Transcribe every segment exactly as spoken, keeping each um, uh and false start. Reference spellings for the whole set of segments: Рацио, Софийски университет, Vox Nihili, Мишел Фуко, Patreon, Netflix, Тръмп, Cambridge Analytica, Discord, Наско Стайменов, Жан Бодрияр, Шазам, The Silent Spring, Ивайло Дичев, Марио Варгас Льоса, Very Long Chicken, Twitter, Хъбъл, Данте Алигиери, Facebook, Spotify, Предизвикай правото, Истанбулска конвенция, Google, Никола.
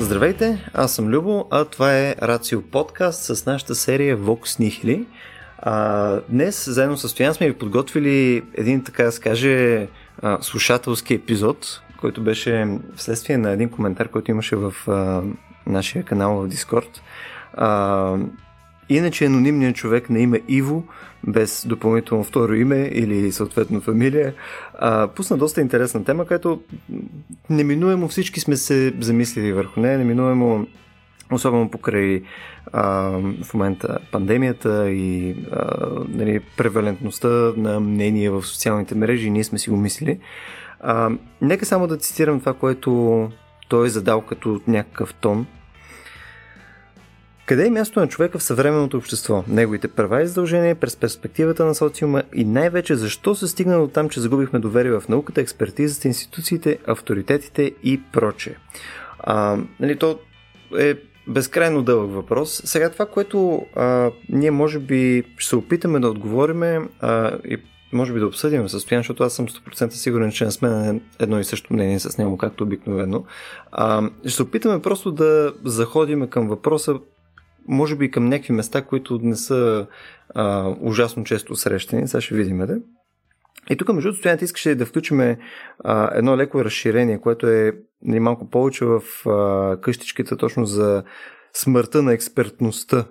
Здравейте, аз съм Любо, а това е Рацио Podcast с нашата серия Vox Nihili. А, днес заедно с Стоян сме ви подготвили един, така да се каже, слушателски епизод, който беше вследствие на един коментар, който имаше в а, нашия канал в Discord. А, иначе анонимният човек на име Иво, без допълнително второ име или съответно фамилия, а, пусна доста интересна тема, която неминуемо всички сме се замислили върху нея, неминуемо особено покрай а, в момента пандемията и а, нали, превалентността на мнение в социалните мрежи, ние сме си го мислили. А, нека само да цитирам това, което той е задал като някакъв тон. Къде е мястото на човека в съвременното общество? Неговите права и задължения през перспективата на социума и най-вече защо се стигна до там, че загубихме доверие в науката, експертизата, институциите, авторитетите и прочее. А, нали, то е безкрайно дълъг въпрос. Сега това, което а, ние може би ще се опитаме да отговориме а, и може би да обсъдим състояние, защото аз съм сто процента сигурен, че не сме на едно и също мнение с него, както обикновено. А, ще се опитаме просто да заходим към въпроса, може би към някакви места, които не са а, ужасно често срещани. Сега ще видим, да. И тук, между Стоян, ти искаше да включиме а, едно леко разширение, което е малко повече в а, къщичките, точно за смъртта на експертността,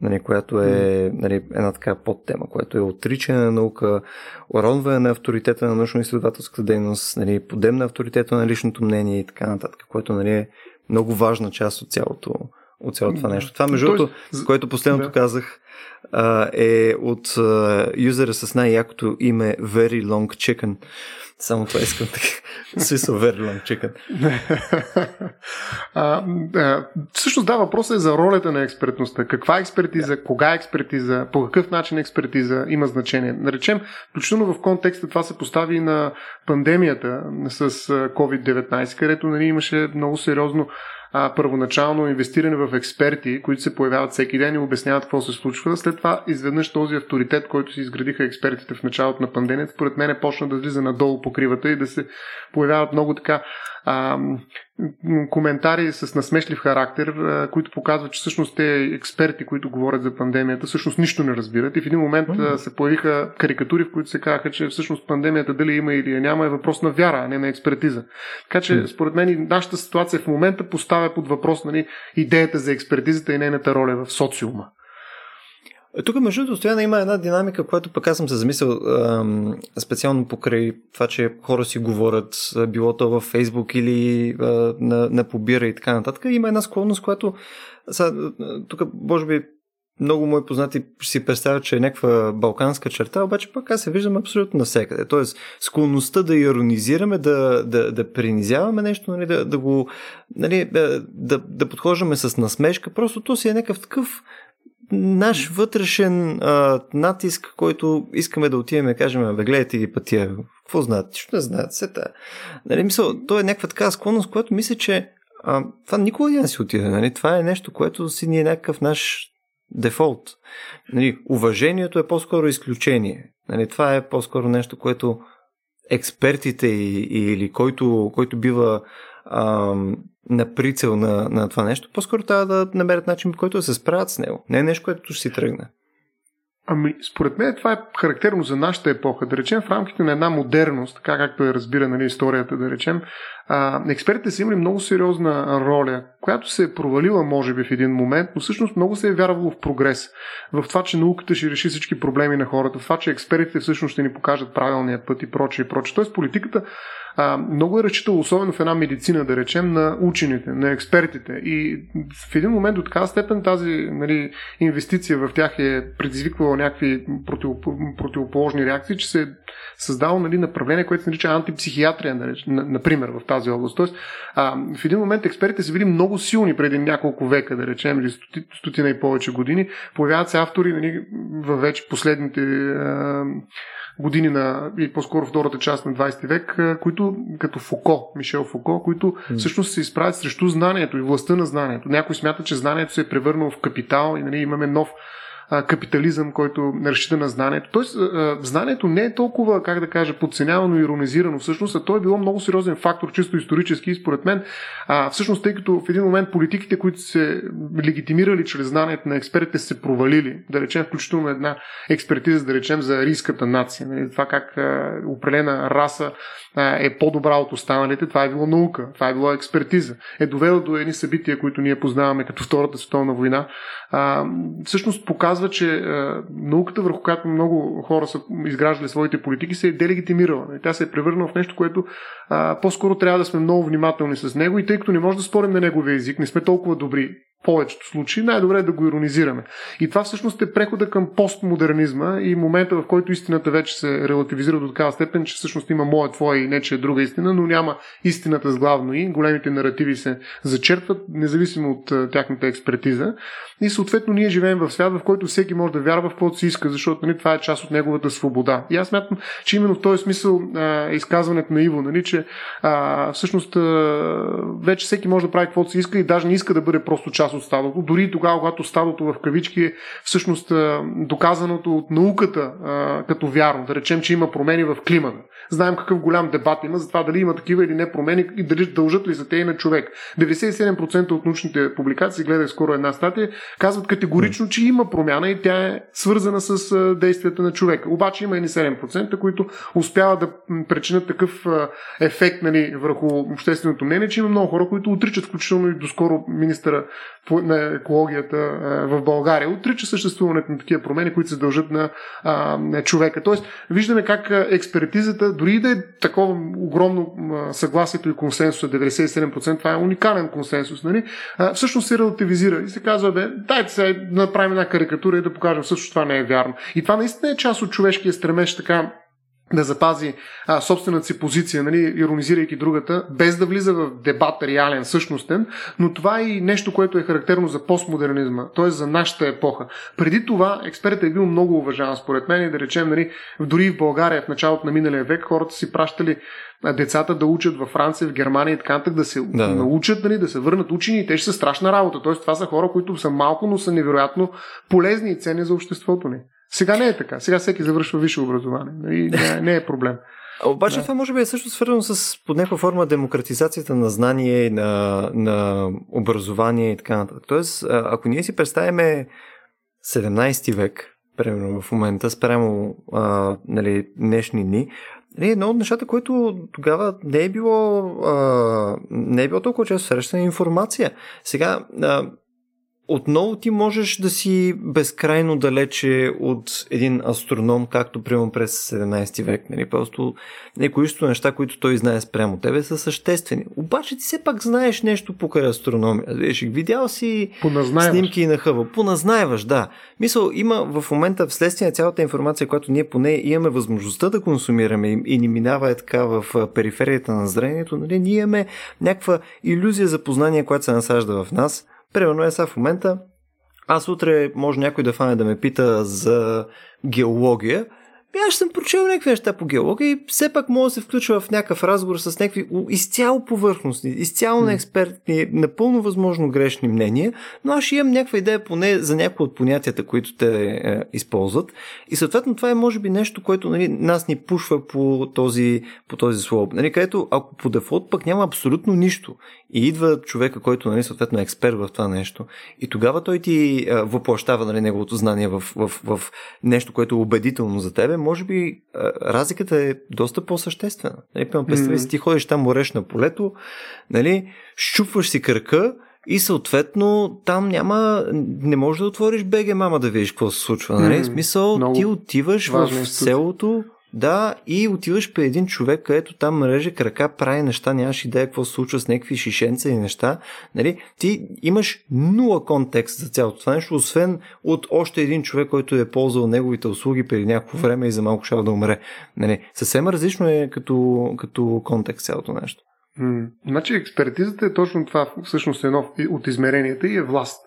нали, която е нали, една така подтема, която е отричане на наука, уронване на авторитета на научно-изследователската дейност, нали, подем на авторитета на личното мнение и така нататък, което нали, е много важна част от цялото от цялото това нещо. Това, между другото, което последното да. казах, а, е от а, юзера с най-якото име Very Long Chicken. Само това искам така. Свисъл Very Long Chicken. а, а, всъщност да, въпросът е за ролята на експертността. Каква експертиза, да. кога експертиза, по какъв начин експертиза има значение. Наречем, включително в контекста това се постави на пандемията с ковид деветнайсет, където нали, имаше много сериозно А, първоначално инвестиране в експерти, които се появяват всеки ден и обясняват какво се случва. След това изведнъж този авторитет, който си изградиха експертите в началото на пандемията, според мен е почна да излиза надолу по кривата и да се появяват много така а, коментари с насмешлив характер, а, които показват, че всъщност те експерти, които говорят за пандемията, всъщност нищо не разбират. И в един момент а, се появиха карикатури, в които се казаха, че всъщност пандемията дали има или я няма е въпрос на вяра, а не на експертиза. Така че според мен и нашата ситуация в момента поставя под въпрос нали, идеята за експертизата и нейната роля в социума. Тук между другото Стояна има една динамика, която пък аз съм се замислил специално покрай това, че хора си говорят, било то във Facebook или на, на побира и така нататък. Има една склонност, която тук може би много мои познати си представят, че е някаква балканска черта, обаче пък аз се виждам абсолютно навсякъде. Тоест, склонността да иронизираме, да, да, да принизяваме нещо, нали, да, да го нали, да, да, да подхождаме с насмешка, просто то си е някакъв такъв наш вътрешен а, натиск, който искаме да отиваме, кажем, бе, гледайте ги пътя, какво знаят, нищо не знаят, все тая. Нали, мисъл, то е някаква така склонност, която мисля, че а, това никога не си отиде. Нали? Това е нещо, което си ни е някакъв наш дефолт. Нали, уважението е по-скоро изключение. Нали, това е по-скоро нещо, което експертите и, и, или който, който бива ам, на прицел на, на това нещо, по-скоро трябва да намерят начин, по който да се справят с него. Не е нещо, което ще си тръгне. Ами, според мен това е характерно за нашата епоха. Да речем, в рамките на една модерност, така както я разбира нали, историята, да речем, а, експертите са имали много сериозна роля, която се е провалила, може би, в един момент, но всъщност много се е вярвало в прогрес. В това, че науката ще реши всички проблеми на хората, в това, че експертите всъщност ще ни покажат правилния път и прочее и прочее. Тоест, политиката а, много е разчитала, особено в една медицина, да речем, на учените, на експертите. И в един момент до такава степен тази нали, инвестиция в тях е предизвиквала някакви противоположни реакции, че се е създало нали, направление, което се нарича антипсихиатрия, например, в тази област. Тоест, а, в един момент експертите са били много силни преди няколко века, да речем, или стоти, стотина и повече години. Появяват се автори нали, във вече последните а, години на, и по-скоро втората част на двайсети век, а, които, като Фуко, Мишел Фуко, които mm. всъщност се изправят срещу знанието и властта на знанието. Някой смята, че знанието се е превърнало в капитал и нали, имаме нов а, капитализъм, който разчита на знанието. Тоест, а, знанието не е толкова, как да кажа, подценявано, иронизирано всъщност, а то е било много сериозен фактор, чисто исторически, според мен. А, всъщност, тъй като в един момент политиките, които се легитимирали чрез знанието на експертите, се провалили, да речем, включително една експертиза, да речем, за арийската нация. Нали? Това как а, определена раса а, е по-добра от останалите, това е било наука, това е било експертиза. Е довело до едни събития, които ние познаваме като Втората световна война. А, всъщност показва, че а, науката, върху която много хора са изграждали своите политики, се е делегитимирала. И тя се е превърнала в нещо, което а, по-скоро трябва да сме много внимателни с него, и тъй като не може да спорим на неговия език, не сме толкова добри в повечето случаи, най-добре е да го иронизираме. И това всъщност е прехода към постмодернизма и момента, в който истината вече се релативизира до такава степен, че всъщност има моя, твоя и не че е друга истина, но няма истината с главно и. Големите наративи се зачерпват, независимо от а, тяхната експертиза. И съответно ние живеем в свят, в който всеки може да вярва в каквото си иска, защото нали, това е част от неговата свобода. И аз смятам, че именно в този смисъл е изказването на Иво, нали, че а, всъщност а, вече всеки може да прави каквото си иска и даже не иска да бъде просто част от стадото. Дори тогава, когато стадото в кавички е всъщност а, доказаното от науката а, като вярно. Да речем, че има промени в климата. Знаем какъв голям дебат има за това дали има такива или не промени и дали дължат ли за те и на човек. деветдесет и седем процента от научните публикации, гледах скоро една статия, казват категорично, че има промяна и тя е свързана с действията на човека. Обаче има и седем процента, които успяват да причинят такъв ефект нали, върху общественото мнение, че има много хора, които отричат, включително и доскоро министъра на екологията в България, отрича съществуването на такива промени, които се дължат на, а, на човека. Тоест, виждаме как експертизата, дори и да е такова огромно съгласието и консенсус, деветдесет и седем процента, това е уникален консенсус, нали, а, всъщност се релативизира и се казва, бе, дайте сега да направим една карикатура и да покажем всъщност това не е вярно. И това наистина е част от човешкия стремеж така да запази а, собствената си позиция, нали, иронизирайки другата, без да влиза в дебат реален, същностен, но това е и нещо, което е характерно за постмодернизма, т.е. за нашата епоха. Преди това експертът е бил много уважаван, според мен, и да речем, нали, дори в България в началото на миналия век хората си пращали децата да учат във Франция, в Германия и така, да се да, да. научат, нали, да се върнат учени и те ще са страшна работа. Тоест, това са хора, които са малко, но са невероятно полезни и ценни за обществото ни. Сега не е така. Сега всеки завършва висше образование. И не, не е проблем. Обаче да. това може би е също свързано с под някаква форма демократизацията на знание, на, на образование и така нататък. Тоест, ако ние си представим седемнайсети век, примерно в момента, спрямо а, нали, днешни дни, едно от нещата, което тогава не е било, а, не е било толкова често срещана информация. Сега а, отново ти можеш да си безкрайно далече от един астроном, както приема през седемнайсети век. Нали? Просто количеството неща, които той знае спрямо тебе, са съществени. Обаче ти все пак знаеш нещо покрай астрономия. Виж, видял си снимки на Хъбъл. Поназнаеваш, да. Мисъл, има в момента вследствие на цялата информация, която ние поне имаме възможността да консумираме и ни минава е така в периферията на зрението, нали? Ние имаме някаква иллюзия за познание, която се насажда в нас. Примерно е сега в момента, аз утре може някой да фане да ме пита за геология. Аз съм прочел някакви неща по геология и все пак мога да се включва в някакъв разговор с някакви изцяло повърхностни, изцяло неекспертни, напълно възможно грешни мнения, но аз ще имам някаква идея поне за някои от понятията, които те е, използват. И съответно това е може би нещо, което нали, нас ни пушва по този, по този слоб. Нали, където ако по дефолт пък няма абсолютно нищо и идва човека, който нали, съответно е експерт в това нещо и тогава той ти е, въплащава нали, неговото знание в, в, в нещо, което е убедително за тебе, може би разликата е доста по-съществена. Нали, представи си, ти ходиш там мореш на полето, нали, щупваш си кръка и съответно там няма, не можеш да отвориш БГ мама да видиш какво се случва. Нали? В смисъл, много ти отиваш в селото, да, и отиваш при един човек, където там реже крака, прави неща, нямаш идея какво се случва с някакви шишенца и неща. Нали? Ти имаш нула контекст за цялото това нещо, освен от още един човек, който е ползвал неговите услуги преди някакво време и за малко ще да умре. Нали? Съвсем различно е като, като контекст цялото нещо. М-м, значи експертизата е точно това, всъщност едно от измеренията и е власт.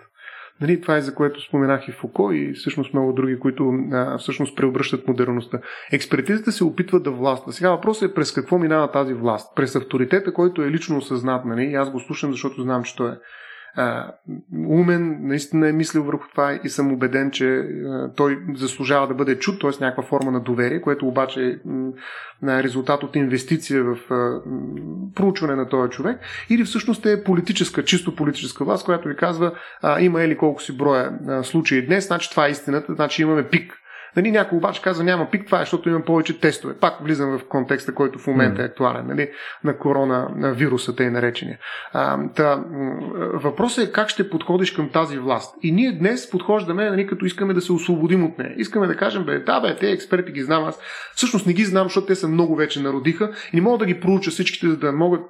Нали, това е за което споменах и Фуко и всъщност много други, които а, всъщност преобръщат модерността. Експертизата се опитва да властва. Сега въпросът е през какво минава тази власт. През авторитета, който е лично осъзнат. Нали? И аз го слушам, защото знам, че той е а, умен, наистина е мислил върху това и съм убеден, че а, той заслужава да бъде чут, т.е. някаква форма на доверие, което обаче е м- резултат от инвестиция в а, м- проучване на този човек, или всъщност е политическа, чисто политическа власт, която ви казва, а, има ели колко си броя а, случаи днес, значи това е истината, значи имаме пик. Нали, някой обаче казва, няма пик, това е, защото имам повече тестове. Пак влизам в контекста, който в момента е актуален, нали, на коронавируса, тъй наречения. Та, въпросът е как ще подходиш към тази власт. И ние днес подхождаме, нали, като искаме да се освободим от нея. Искаме да кажем, бе, да, бе, те експерти ги знам аз. Всъщност не ги знам, защото те са много вече народиха и не мога да ги проуча всичките, за да могат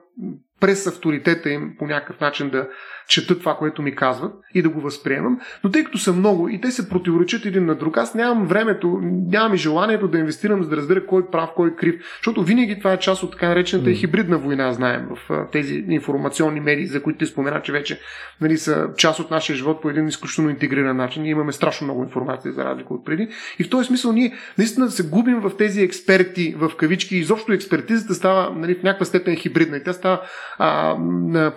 през авторитета им по някакъв начин да чета това, което ми казват и да го възприемам, но тъй като са много и те се противоречат един на друг, аз нямам времето, нямам и желанието да инвестирам, за да разбера кой е прав, кой е крив, защото винаги това е част от така наречената mm. хибридна война, знаем, в тези информационни медии, за които те спомена, че вече, нали, са част от нашия живот по един изключително интегриран начин. Ние имаме страшно много информация за разлика от преди и в този смисъл ние наистина да се губим в тези експерти в кавички и изобщо експертизата става, нали, в някаква степен хибридна и тя става а,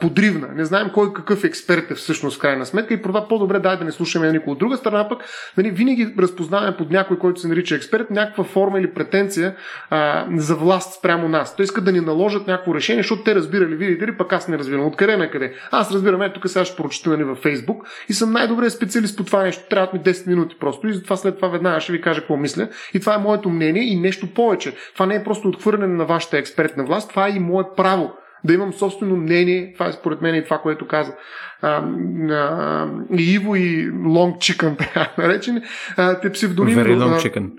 подривна. Не знаем кой какъв експерт е всъщност в крайна сметка и права по-добре дай да не слушаме никой от друга страна, пък, нали, винаги разпознаваме под някой, който се нарича експерт, някаква форма или претенция а, за власт спрямо нас. Той иска да ни наложат някакво решение, защото те разбирали, видите ли, пък аз не разбирам. Откъде на къде? Аз разбирам, ето тук сега ще прочета, нали, във Фейсбук и съм най-добре специалист по това нещо. Трябват ми десет минути просто и затова след това веднага ще ви кажа какво мисля. И това е моето мнение и нещо повече. Това не е просто отхвърляне на вашата експертна власт, това е и мое право. Да имам собствено мнение, това е според мен и това, което каза а, а, и Иво и Long Chicken, така наречени, те псевдоним. Very Long Chicken.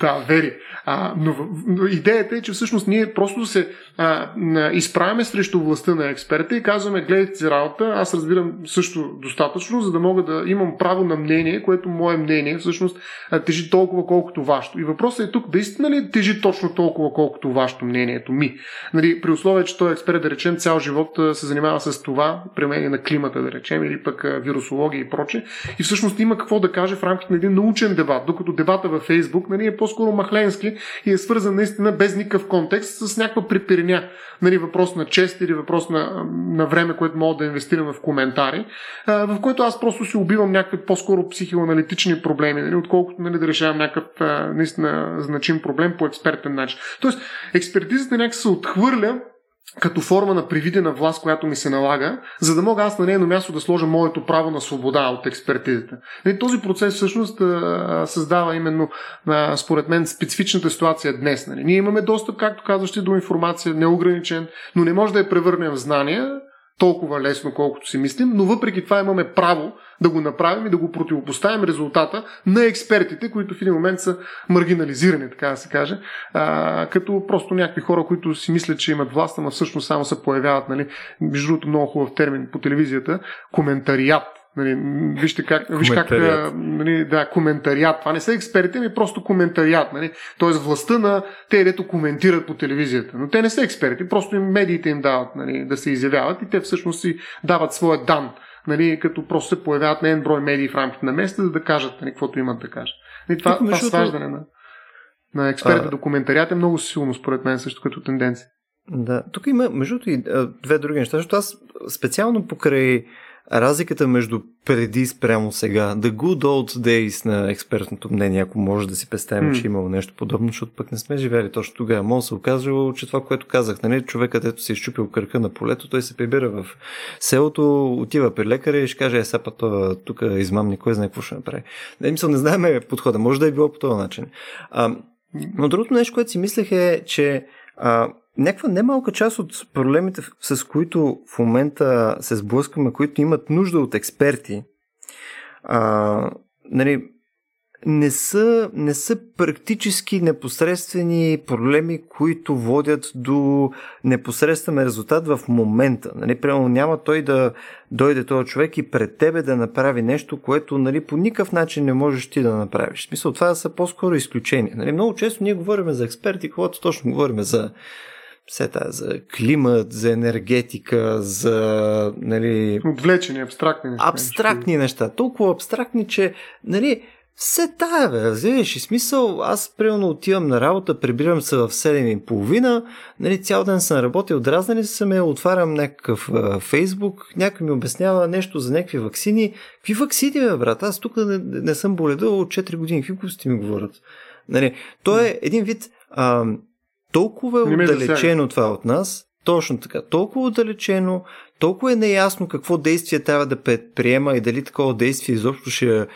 Да, вери. А, но, но идеята е, че всъщност ние просто се а, а, изправяме срещу властта на експерта и казваме, гледайте си работа, аз разбирам също достатъчно, за да мога да имам право на мнение, което мое мнение всъщност а, тежи толкова колкото вашето. И въпросът е тук, наистина ли тежи точно толкова колкото вашето мнението ми? Нали, при условие, че той експерт, да речем, цял живот се занимава с това, применение на климата, да речем, или пък а, вирусология и проче. И всъщност има какво да каже в рамките на един научен дебат, докато дебата във Фейсбук, нали, е по-скоро махленски и е свързан наистина без никакъв контекст с някаква препиреня. Нали, въпрос на чест или въпрос на, на време, което мога да инвестирам в коментари, а, в което аз просто си убивам някакви по-скоро психоаналитични проблеми, нали, отколкото, нали, да решавам някакъв а, наистина значим проблем по експертен начин. Тоест, експертизата някак се отхвърля като форма на привидена власт, която ми се налага, за да мога аз на нейно място да сложа моето право на свобода от експертизата. И този процес всъщност създава именно, според мен, специфичната ситуация днес. Ние имаме достъп, както казваш, до информация, неограничен, но не може да я превърнем в знания толкова лесно, колкото си мислим, но въпреки това имаме право да го направим и да го противопоставим резултата на експертите, които в един момент са маргинализирани, така да се каже, а, като просто някакви хора, които си мислят, че имат власт, но всъщност само се появяват, нали, между другото много хубав термин по телевизията, коментариат. Нали, вижте как, виж как, нали, да, коментариат. Това не са експерти, ами просто коментариат. Нали? Тоест властта на те, дето коментират по телевизията. Но те не са експерти, просто им, медиите им дават, нали, да се изявяват и те всъщност си дават своя дан. Нали, като просто се появяват на един брой медии в рамките на месеца, за да кажат, нали, каквото имат да кажат. Нали, това това сваждане на, на експерта а... до коментариат е много силно, според мен, също като тенденция. Да. Тук има, между и две други неща, защото аз специално покрай разликата между преди и спрямо сега, the good old days на експертното мнение, ако може да си представим, mm. че имало нещо подобно, защото пък не сме живели точно тогава. Мол се оказало, че това, което казах, нали, човекът, ето си изчупил кръка на полето, той се прибира в селото, отива при лекаря и ще каже, е, сапа, тук измамник, кой знае какво ще направи. Не, мисъл, не знаем подхода, може да е било по този начин. А, но другото нещо, което си мислех е, че а, някаква немалка част от проблемите, с които в момента се сблъскаме, които имат нужда от експерти, а, нали, не са, не са практически непосредствени проблеми, които водят до непосредствен резултат в момента. Нали, прямо няма той да дойде този човек и пред тебе да направи нещо, което, нали, по никакъв начин не можеш ти да направиш. В смисъл, това са по-скоро изключения. Нали, много често ние говорим за експерти, когато точно говорим за все тази, за климат, за енергетика, за, нали, отвлечени, абстрактни неща. Абстрактни неща. Толкова абстрактни, че, нали, Все тая, бе, разбираш и смисъл, аз примерно отивам на работа, прибирам се в седем и половина, нали, цял ден съм работил, дразнали се ме, отварям някакъв а, Фейсбук, някой ми обяснява нещо за някакви ваксини. Какви ваксини, бе, брат? Аз тук не, не съм боледувал от четири години, какви глупости ми говорят? Нали, то е един вид а, толкова отдалечено това от нас, точно така, толкова отдалечено, толкова е неясно какво действие трябва да предприема и дали такова действие изобщо ще,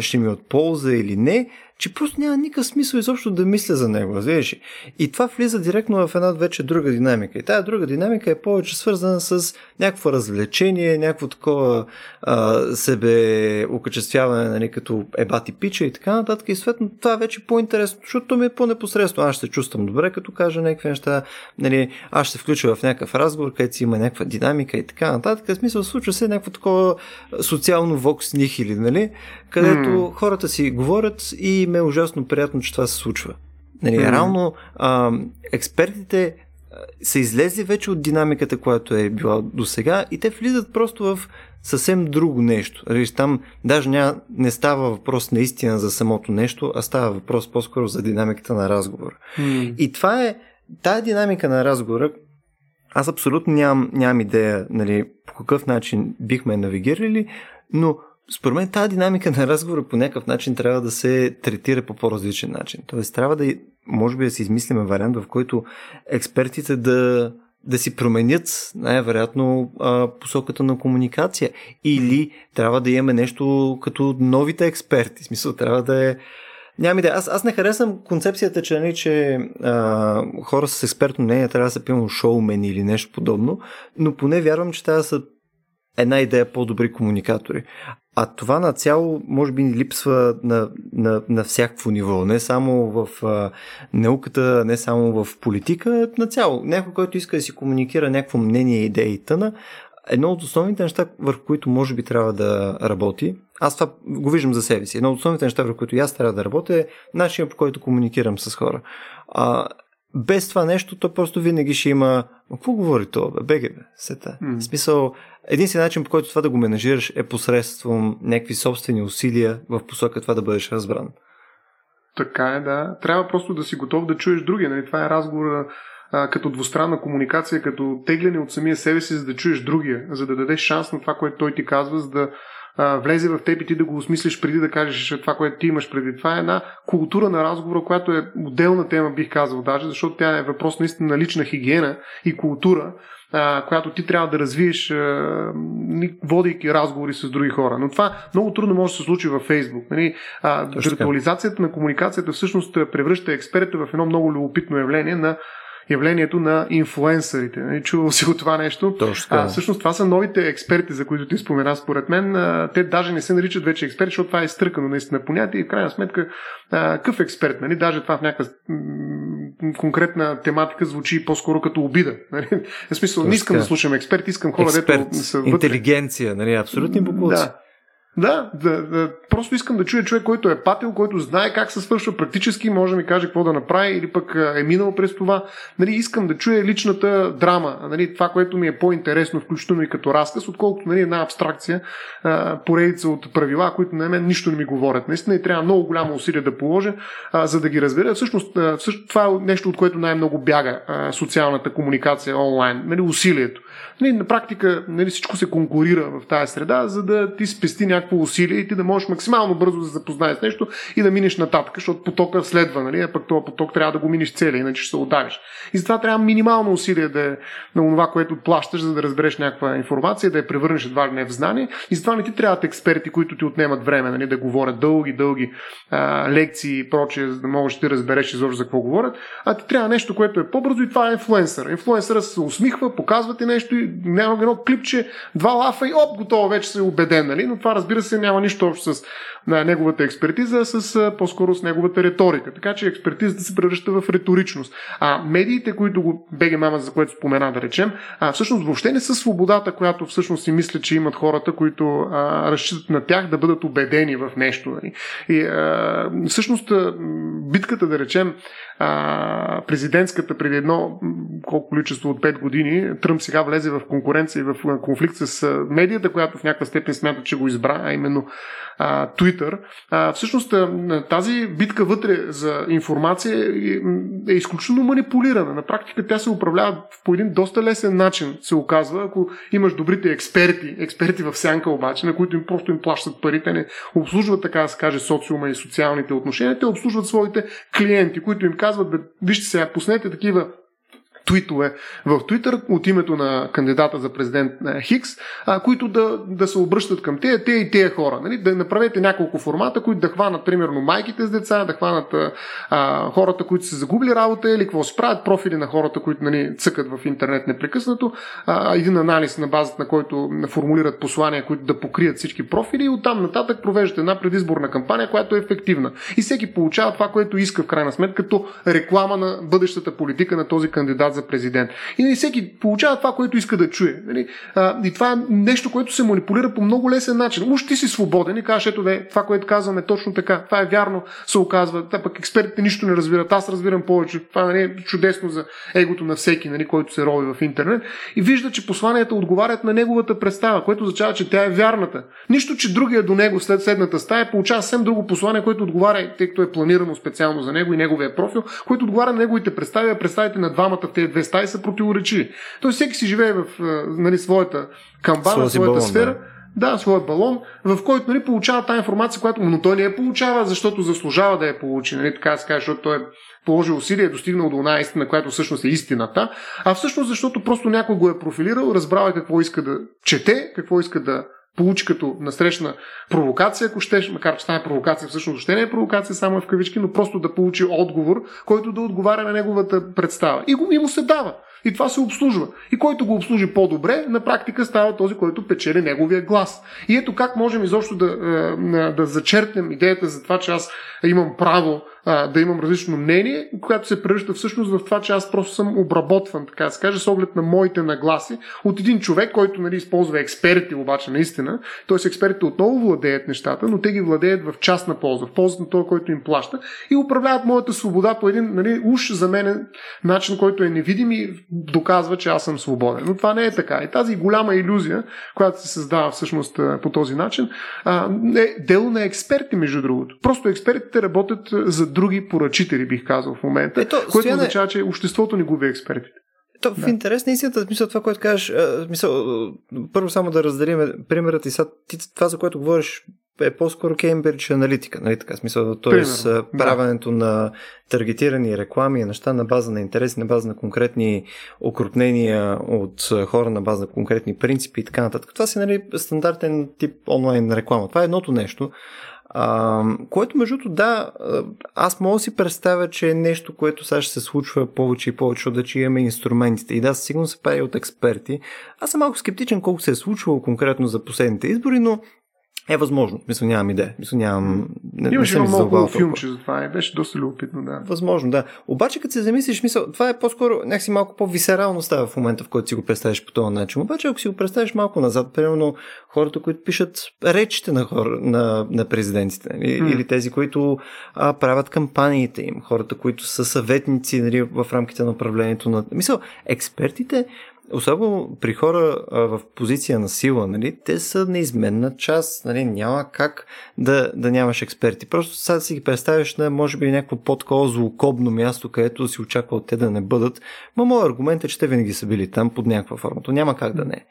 ще ми от полза или не, че просто няма никакъв смисъл изобщо да мисля за него, разбираш. И това влиза директно в една вече друга динамика. И тая друга динамика е повече свързана с някакво развлечение, някакво такова а, себе окачествяване, нали, като ебати пича и така нататък. И съответно това вече е по-интересно, защото ми е по-непосредствено. Аз ще се чувствам добре, като кажа някакви неща, нали, аз ще се включа в някакъв разговор, където си има някаква динамика и така нататък. В смисъл, случва се някакво такова социално Vox Nihili, нали, където mm. хората си говорят и ме е ужасно приятно, че това се случва. Нали, mm. реално а, експертите са излезли вече от динамиката, която е била до сега, и те влизат просто в съвсем друго нещо. Там даже ня, не става въпрос наистина за самото нещо, а става въпрос по-скоро за динамиката на разговора. Mm. И това е, тая динамика на разговора, аз абсолютно нямам, нямам идея, нали, по какъв начин бихме навигирали, но според мен тази динамика на разговора по някакъв начин трябва да се третира по по-различен начин. Тоест трябва да, може би да си измислим вариант, в който експертите да, да си променят най-вероятно посоката на комуникация. Или трябва да имаме нещо като новите експерти. В смисъл, трябва да е... Няма идея. Аз, аз не харесвам концепцията, че, нали, че а, хора с експертно мнение трябва да са пълно шоумени или нещо подобно, но поне вярвам, че трябва да са една идея по-добри комуникатори. А това на цяло, може би, липсва на, на, на всякакво ниво. Не само в а, науката, не само в политика, на цяло. Някой, който иска да си комуникира някакво мнение, идеи и тъна, едно от основните неща, върху които може би трябва да работи, аз това го виждам за себе си, едно от основните неща, върху които аз трябва да работя, е начинът, по който комуникирам с хора. А, без това нещо, то просто винаги ще има... Какво говори това, бе? Беге, бе, сета. Mm. В смисъл, единствен начин, по който това да го менажираш, е посредством някакви собствени усилия в посока това да бъдеш разбран. Така е, да. Трябва просто да си готов да чуеш другия. Нали? Това е разговор а, като двустранна комуникация, като тегляне от самия себе си, за да чуеш другия, за да дадеш шанс на това, което той ти казва, за да а, влезе в теб и ти да го осмислиш преди да кажеш това, което ти имаш преди. Това е една култура на разговора, която е отделна тема, бих казал даже, защото тя е въпрос наистина на лична хигиена и култура, която ти трябва да развиеш, водейки разговори с други хора. Но това много трудно може да се случи във Фейсбук. Нали? Виртуализацията на комуникацията всъщност превръща експерта в едно много любопитно явление на явлението на инфлуенсърите. Нали? Чувал си от това нещо. А, всъщност това са новите експерти, за които ти спомена според мен. А, те даже не се наричат вече експерти, защото това е изтръкано наистина понятие и в крайна сметка а, къв експерт. Нали? Даже това в някакъв конкретна тематика звучи по-скоро като обида. Нали? В смисъл, не искам да слушам експерт, искам хора, експерт, дето са вътре. Интелигенция, нали? Абсолютни буклуци. Да. Да, да, да, просто искам да чуя човек, който е патил, който знае как се свършва практически, може да ми каже какво да направи или пък е минал през това. Нали, искам да чуя личната драма, нали, това, което ми е по-интересно, включително и като разказ, отколкото, нали, една абстракция, а, поредица от правила, които на мен нищо не ми говорят. Наистина и трябва много голямо усилие да положа, а, за да ги разбера. Всъщност, а, всъщност това е нещо, от което най-много бяга а, социалната комуникация онлайн, нали, усилието. Нали, на практика, нали, всичко се конкурира в тази среда, за да ти спести някакво усилие и ти да можеш максимално бързо да запознаеш с нещо и да минеш нататък, защото потока следва, нали? А пък този поток трябва да го минеш целия, иначе ще се удавиш. И затова трябва минимално усилие да е на това, което плащаш, за да разбереш някаква информация, да я превърнеш едва ли не в знание. И затова не ти трябват експерти, които ти отнемат време, нали? Да говорят дълги, дълги а, лекции и прочее, за да можеш да разбереш изобщо за какво говорят. А ти трябва нещо, което е по-бързо, и това е инфлуенсър. Инфлуенсърът се усмихва, показва ти нещо и няма едно клипче, два лафа и оп, готово, вече се убеден, нали? Но това, разбира се, няма нищо общо с на неговата експертиза, а с, по-скоро с неговата риторика. Така че експертизата се превръща в риторичност. А медиите, които го беге мама, за което спомена, да речем, а, всъщност въобще не са свободата, която всъщност си мисля, че имат хората, които а, разчитат на тях да бъдат убедени в нещо. Нали? И а, всъщност битката, да речем, а, президентската преди едно колко количество от пет години, Тръмп сега влезе в конкуренция и в конфликт с медията, която в някаква степен смята, че го избра а именно а, Twitter. А, всъщност тази битка вътре за информация е, е изключително манипулирана. На практика тя се управлява по един доста лесен начин, се оказва, ако имаш добрите експерти, експерти в сянка обаче, на които им просто им плащат парите, не обслужват, така да се каже, социума и социалните отношения, те обслужват своите клиенти, които им казват, да, вижте сега, пуснете такива твитове в Twitter от името на кандидата за президент Хикс, а, които да, да се обръщат към тея, тея и тея хора. Нали? Да направите няколко формата, които да хванат, примерно, майките с деца, да хванат а, хората, които са загубили работа или какво си правят, профили на хората, които, нали, цъкат в интернет непрекъснато, а, един анализ на базата, на който формулират послания, които да покрият всички профили, и оттам нататък провеждат една предизборна кампания, която е ефективна. И всеки получава това, което иска в крайна сметка, като реклама на бъдещата политика на този кандидат за президент. И всеки получава това, което иска да чуе. И това е нещо, което се манипулира по много лесен начин. Уж ти си свободен и кажеш, ето бе, това, което казваме, точно така, това е вярно, се оказва. Та пък експертите нищо не разбират, аз разбирам повече. Това, нали, е чудесно за егото на всеки, нали, който се роби в интернет. И вижда, че посланията отговарят на неговата представа, което означава, че тя е вярната. Нищо, че другия до него след седната стая получава съвсем друго послание, което отговаря, тъй като е планирано специално за него и неговия профил, което отговаря на неговите представи, а представите на двамата те две стаи са противоречиви. Тоест всеки си живее в, нали, своята камбана, своята балон, сфера, да, да своя балон, в който, нали, получава тази информация, която, но той не я получава, защото заслужава да я получи, нали, така да се каже, защото той е положил усилие, е достигнал до една истина, която всъщност е истината, а всъщност защото просто някой го е профилирал, разбрал е какво иска да чете, какво иска да получи като насрещна провокация, ако щеш, макар че тази провокация всъщност още не е провокация, само е в кавички, но просто да получи отговор, който да отговаря на неговата представа. И, го, и му се дава. И това се обслужва. И който го обслужи по-добре, на практика става този, който печели неговия глас. И ето как можем изобщо да, да зачерпнем идеята за това, че аз имам право да имам различно мнение, което се превръща всъщност в това, че аз просто съм обработван, така да се каже, с оглед на моите нагласи от един човек, който, нали, използва експерти обаче наистина. Т.е. експертите отново владеят нещата, но те ги владеят в частна полза, в полза на това, който им плаща, и управляват моята свобода по един, нали, уж за мен начин, който е невидим и доказва, че аз съм свободен. Но това не е така. И тази голяма иллюзия, която се създава всъщност по този начин, е дело на експерти, между другото. Просто експертите работят за други поръчители, бих казал в момента, Ето, което стояне... означава, че обществото ни губи експертите. То, да. В интерес на истината, мисля, това, което кажеш, мисля, първо само да разделим примерът и сега това, за което говориш, е по-скоро Cambridge Analytica, нали така, смисъл, т.е. правенето да. на таргетирани реклами и неща на база на интереси, на база на конкретни окрупнения от хора, на база на конкретни принципи и така нататък. Това си, нали, стандартен тип онлайн реклама. Това е едното нещо. Uh, което между другото, да, аз мога да си представя, че е нещо, което сега ще се случва повече и повече, да, че имаме инструментите. И да, сигурно се прави от експерти. Аз съм малко скептичен колко се е случвало конкретно за последните избори, но е възможно. Мисля, нямам идея. Мисля, нямам... Имаше едно много филмче за това. Е. Беше доста любопитно, да. Възможно, да. Обаче, като се замислиш, мисъл, това е по-скоро някакси малко по-висерално става в момента, в който си го представиш по този начин. Обаче, ако си го представиш малко назад, примерно хората, които пишат речите на, хора, на, на президентите, нали? mm. или тези, които а, правят кампаниите им, хората, които са съветници, нали, в рамките на управлението на... Мисъл, експертите... Особено при хора а, в позиция на сила, нали, те са неизменна част, нали, няма как да, да нямаш експерти. Просто сега си ги представиш на, може би, някакво по-такова злокобно място, където си очаква от те да не бъдат. Ма моят аргумент е, че те винаги са били там под някаква форма. То няма как да не е.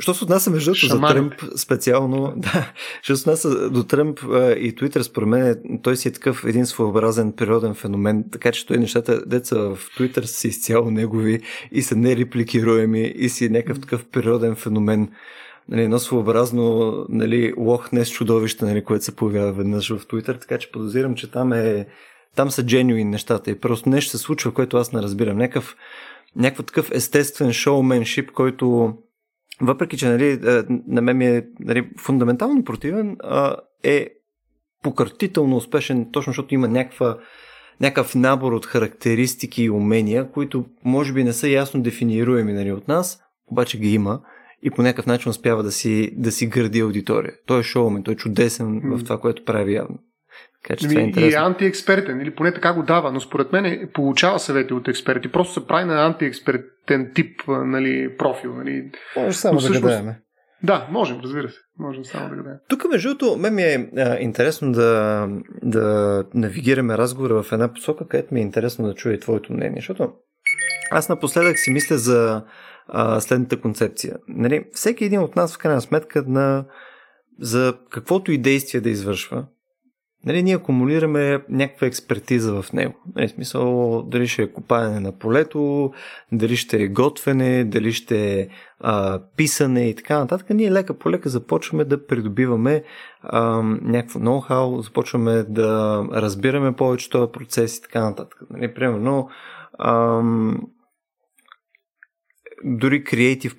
Що се отнася между за Тръмп специално, да, що се отнася до Тръмп и Twitter, според мен той си е такъв един своеобразен природен феномен, така че той нещата, деца в Twitter са изцяло негови и са нерепликируеми и си е някакъв такъв природен феномен. Нали, едно своеобразно, нали, лохнес чудовище, нали, което се появява веднъж в Twitter, така че подозирам, че там е там са genuine нещата и просто нещо се случва, което аз не разбирам. Някакъв, някакъв такъв естествен шоуменшип, който въпреки че, нали, на мен ми е, нали, фундаментално противен, е покъртително успешен, точно защото има някаква, някакъв набор от характеристики и умения, които може би не са ясно дефинируеми, нали, от нас, обаче ги има и по някакъв начин успява да си, да си гради аудитория. Той е шоумен, той е чудесен mm. в това, което прави явно. Е и е антиекспертен, или поне така го дава, но според мен получава съвети от експерти, просто се прави на антиекспертен тип, нали, профил. Нали. Може само да гадаеме. Да, можем, разбира се. Можем само да гадаем. Тук, между другото, мен ми е а, интересно да, да навигираме разговора в една посока, където ми е интересно да чуя и твоето мнение, защото аз напоследък си мисля за а, следната концепция. Нали, всеки един от нас в крайна сметка на, за каквото и действие да извършва, нали, ние акумулираме някаква експертиза в него. Нали, в смисъл, дали ще е копаене на полето, дали ще е готвене, дали ще е а, писане и така нататък. Ние лека по лека започваме да придобиваме а, някакво ноу-хау, започваме да разбираме повече този процес и така нататък. Нали, примерно, а, дори креатив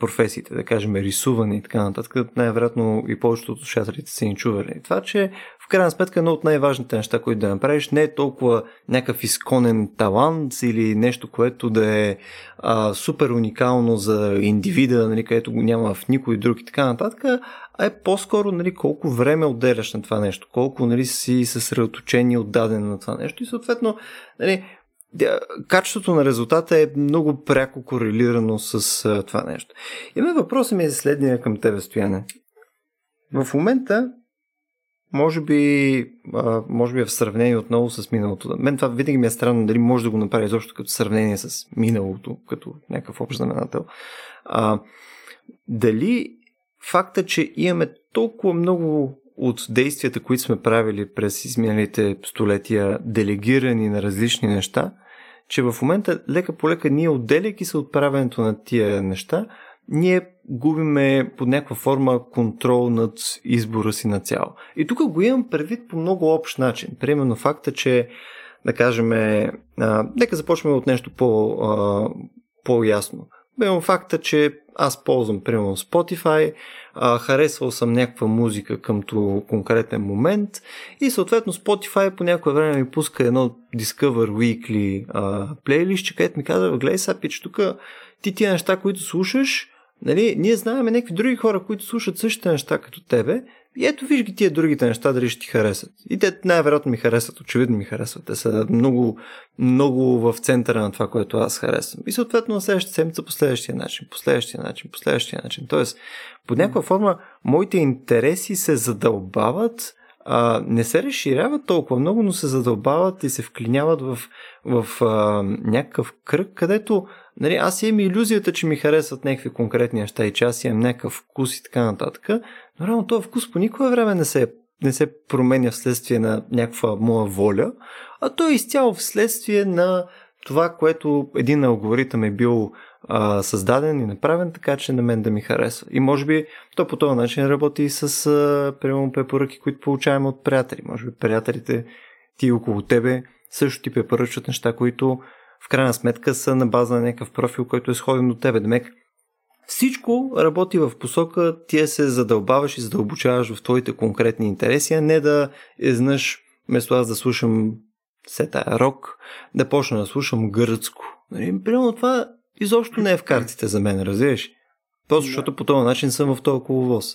професиите, да кажем рисуване и така нататък, най-вероятно и повечето от слушателите са ни чували. Това, че в крайна сметка едно от най-важните неща, които да направиш, не е толкова някакъв изконен талант или нещо, което да е а, супер уникално за индивида, нали, където го няма в никой друг и така нататък, а е по-скоро, нали, колко време отделяш на това нещо, колко, нали, си съсредоточен и отдаден на това нещо и съответно, нали, качеството на резултата е много пряко корелирано с а, това нещо. И ме въпросът ми е следния към тебе, Стояне. В момента, може би, а, може би в сравнение отново с миналото. Мен това винаги ми е странно, дали може да го направи изобщо като сравнение с миналото, като някакъв общ знаменател. А, дали факта, че имаме толкова много от действията, които сме правили през изминалите столетия, делегирани на различни неща, че в момента лека по лека ние, отделяйки се от правенето на тия неща, ние губиме под някаква форма контрол над избора си на цяло. И тук го имам предвид по много общ начин. Примерно факта, че да кажем, а, нека започнем от нещо по, а, по-ясно. Бе, факта, че аз ползвам, примерно, Spotify, а, харесвал съм някаква музика къмто конкретен момент и съответно Spotify по някое време ми пуска едно Discover Weekly а, плейлист, където ми казва, гледай сега, пич, тук ти тия неща, които слушаш, нали, ние знаем някакви други хора, които слушат същите неща като тебе и ето виж ги тия другите неща, дали ще ти харесат. И те най-вероятно ми харесват, очевидно ми харесват. Те са много, много в центъра на това, което аз харесвам. И съответно на следващата седмица по следващия начин, по следващия начин, по следващия начин. Тоест, по някаква форма, моите интереси се задълбават, а, не се разширяват толкова много, но се задълбават и се вклиняват в, в а, някакъв кръг, където, нали, аз имам илюзията, че ми харесват някакви конкретни неща и че аз имам някакъв вкус и така нататък, но реално този вкус по никое време не се, не се променя вследствие на някаква моя воля, а той е изцяло вследствие на това, което един алгоритъм е бил а, създаден и направен, така че на мен да ми харесва. И може би то по този начин работи и с а, примерно препоръки, които получаваме от приятели. Може би приятелите ти около тебе също ти препоръчват неща, които в крайна сметка са на база на някакъв профил, който е сходен до тебе. Демек, всичко работи в посока, ти се задълбаваш и задълбочаваш в твоите конкретни интереси, а не да изнъж, вместо аз да слушам сета рок, да почна да слушам гръцко. Примерно това изобщо не е в картите за мен, разбираш? Просто да. Защото по този начин съм в този коловоз.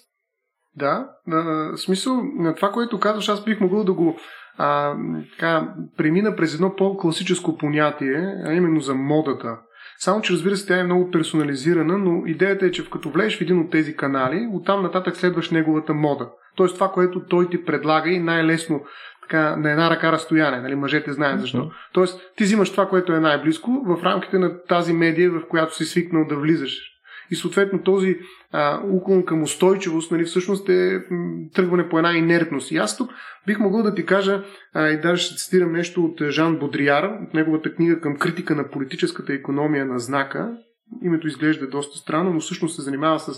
Да, в смисъл на това, което казваш, аз бих могъл да го а, така, премина през едно по-класическо понятие, а именно за модата. Само че, разбира се, тя е много персонализирана, но идеята е, че като влезеш в един от тези канали, оттам нататък следваш неговата мода. Тоест това, което той ти предлага и най-лесно така, на една ръка разстояние. Нали, мъжете знаят защо. Mm-hmm. Тоест ти взимаш това, което е най-близко в рамките на тази медия, в която си свикнал да влизаш. И съответно този а, уклон към устойчивост, нали, всъщност е м, тръгване по една инертност. И аз тук бих могъл да ти кажа, а, и даже ще цитирам нещо от Жан Бодрияр, от неговата книга "Към критика на политическата икономия на знака". Името изглежда доста странно, но всъщност се занимава с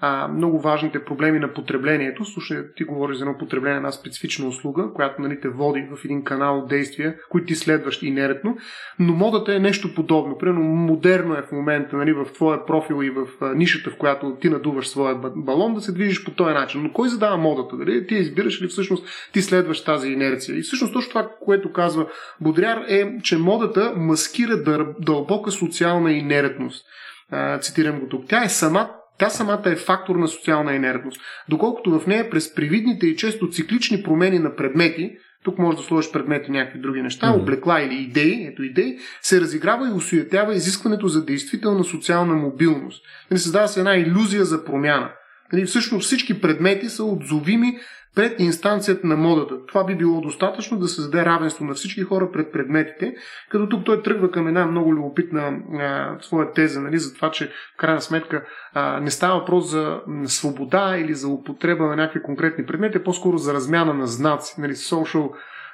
а, много важните проблеми на потреблението. Слушай, ти говориш за едно потребление на специфична услуга, която, нали, те води в един канал от действия, които ти следваш инертно, но модата е нещо подобно. Примерно модерно е в момента, нали, в твоя профил и в а, нишата, в която ти надуваш своя балон, да се движиш по този начин. Но кой задава модата? Дали ти избираш или всъщност ти следваш тази инерция? И всъщност точно това, което казва Бодрияр, е, че модата маскира дър... дълбока социална инертност. А, цитирам го тук. Тя е сама Тя самата е фактор на социална инертност, доколкото в нея през привидните и често циклични промени на предмети, Тук можеш да сложиш предмети и някакви други неща, mm-hmm. облекла или идеи, ето идеи, се разиграва и осуетява изискването за действителна социална мобилност. Нали, създава се една илюзия за промяна. Нали, всъщност всички предмети са отзовими пред инстанцията на модата. Това би било достатъчно да създаде равенство на всички хора пред предметите, като тук той тръгва към една много любопитна а, своя теза, нали, за това, че в крайна сметка а, не става въпрос за свобода или за употреба на някакви конкретни предмети, а по-скоро за размяна на знаци, нали, social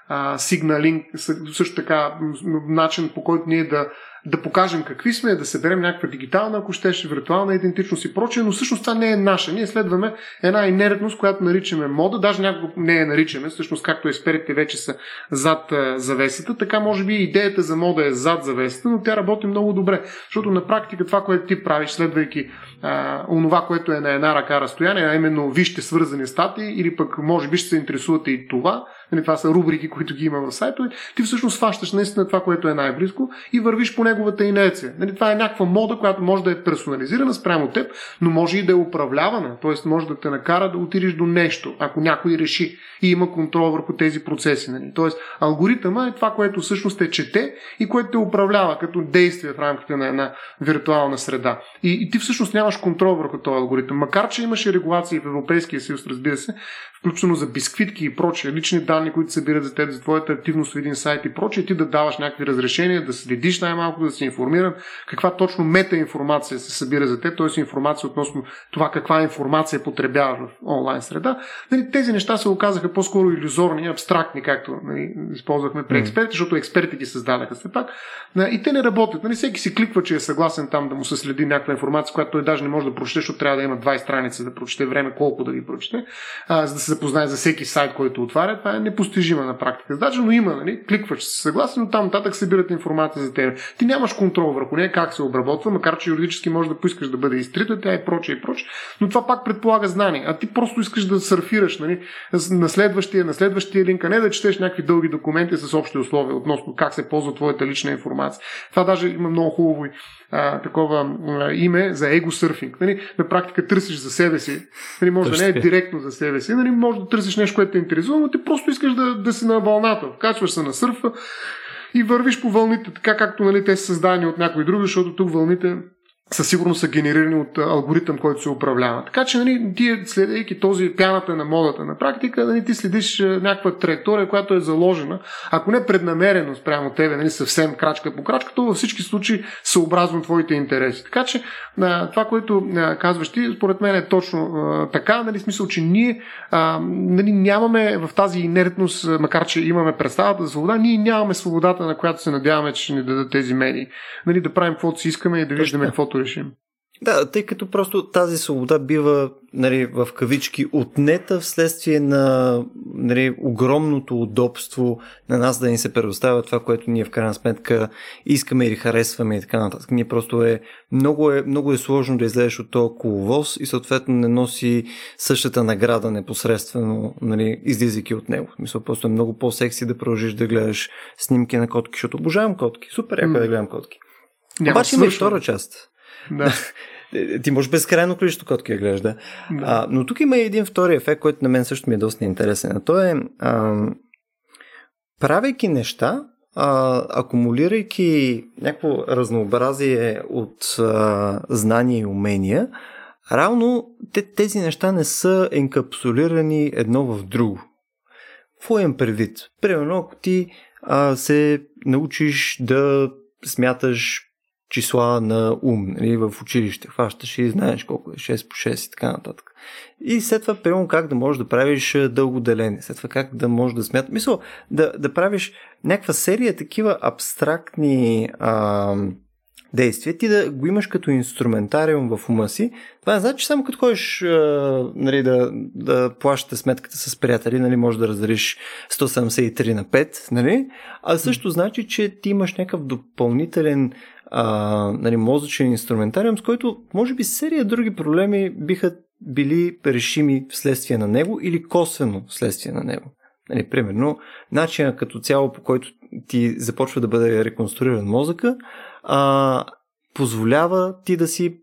а, signaling, също така начин, по който ние да да покажем какви сме, да съберем някаква дигитална, ако щеш, виртуална идентичност и прочее, но всъщност това не е наша. Ние следваме една инертност, която наричаме мода, даже някога не я наричаме, всъщност както експертите вече са зад завесата, така може би идеята за мода е зад завесата, но тя работи много добре, защото на практика това, което ти правиш, следвайки а, онова, което е на една ръка разстояние, а именно вижте свързани статии или пък може би ще се интересувате и това, това са рубрики, които ги има в сайтове, ти всъщност хващаш наистина това, което е най-близко и вървиш по неговата инерция. Нали, това е някаква мода, която може да е персонализирана спрямо теб, но може и да е управлявана, т.е. може да те накара да отидеш до нещо, ако някой реши и има контрол върху тези процеси. Нали. Т.е. алгоритъма е това, което всъщност те чете и което те управлява като действие в рамките на една виртуална среда. И, и ти всъщност нямаш контрол върху този алгоритъм. Макар че имаше регулации в Европейския съюз, разбира се, включително за бисквитки и прочие лични данни, които събират за теб, за твоята активност в един сайт и прочее, ти да даваш някакви разрешения, да следиш най-малко, да си информиран каква точно метаинформация се събира за теб, т.е. информация относно това каква информация потребяваш в онлайн среда. Нали, тези неща се оказаха по-скоро иллюзорни, абстрактни, както нали, използвахме при експерти, защото експерти ги създадаха все пак. И те не работят. Нали, всеки си кликва, че е съгласен там да му се следи някаква информация, която той даже не може да прочете, защото трябва да има двайсет страници да прочете време, колко да ги прочете, а, за да се запознае за всеки сайт, който отваря. Това е непостижима на практика. Задача, но има, нали, кликваш се съгласен, но там нататък събират информация за теб. Ти нямаш контрол върху нея, как се обработва, макар че юридически може да поискаш да бъде изтрита, тя и прочее и прочее, но това пак предполага знание, а ти просто искаш да сърфираш, нали, на следващия, на следващия линк, а не да четеш някакви дълги документи с общи условия относно как се ползва твоята лична информация. Това даже има много хубаво а, такова а, име за егосърфинг. Нали, на практика търсиш за себе си, нали, може Тъщи. да не е директно за себе си, нали, може да търсиш нещо, което те интересува, но ти просто искаш да, да си на вълната, качваш се на сърфа и вървиш по вълните, така както нали, те са създадени от някои други, защото тук вълните със сигурност са генерирани от алгоритъм, който се управлява. Така че нали, ти следейки този пяната на модата на практика, нали, ти следиш някаква траектория, която е заложена, ако не преднамерено спрямо тебе, нали, съвсем крачка по крачка, то във всички случаи съобразно твоите интереси. Така че това, което казваш ти, според мен е точно така, нали, смисъл, че ние нали, нямаме в тази инертност, макар че имаме представата за свобода, ние нямаме свободата, на която се надяваме, че ще ни дадат тези медии. Нали, да правим каквото си искаме и да виждаме каквото решим. Да, тъй като просто тази свобода бива, нали, в кавички отнета вследствие на нали, огромното удобство на нас да ни се предоставя това, което ние в крайна сметка искаме или харесваме и така нататък. Ние просто е много, е много е сложно да излезеш от този коловоз и съответно не носи същата награда непосредствено, нали, излизайки от него. Мисля, просто е много по-секси да продължиш да гледаш снимки на котки, защото обожавам котки. Супер, яко mm. да гледам котки. Няма обаче има и втора част. Да. Ти можеш безкрайно количество котки да гледаш, да. да. А, но тук има и един втори ефект, който на мен също ми е доста интересен. А то е а, правейки неща, а, акумулирайки някакво разнообразие от а, знания и умения, реално тези неща не са енкапсулирани едно в друго. Какво имам предвид? Примерно, ако ти а, се научиш да смяташ числа на ум, нали, в училище, хващаш и знаеш колко е шест по шест и така нататък. И след това, примерно, как да можеш да правиш дълго деление, след това как да можеш да смяташ, мисъл, да, да правиш някаква серия такива абстрактни а, действия, ти да го имаш като инструментариум в ума си. Това не значи, че само като ходиш а, нали, да, да плащате сметката с приятели, нали, може да разделиш сто седемдесет и три на пет, нали? А също значи, че ти имаш някакъв допълнителен А, нали, мозъчен инструментариум, с който може би серия други проблеми биха били решими вследствие на него или косвено вследствие на него. Нали, примерно, начинът като цяло, по който ти започва да бъде реконструиран мозъка, а, позволява ти да си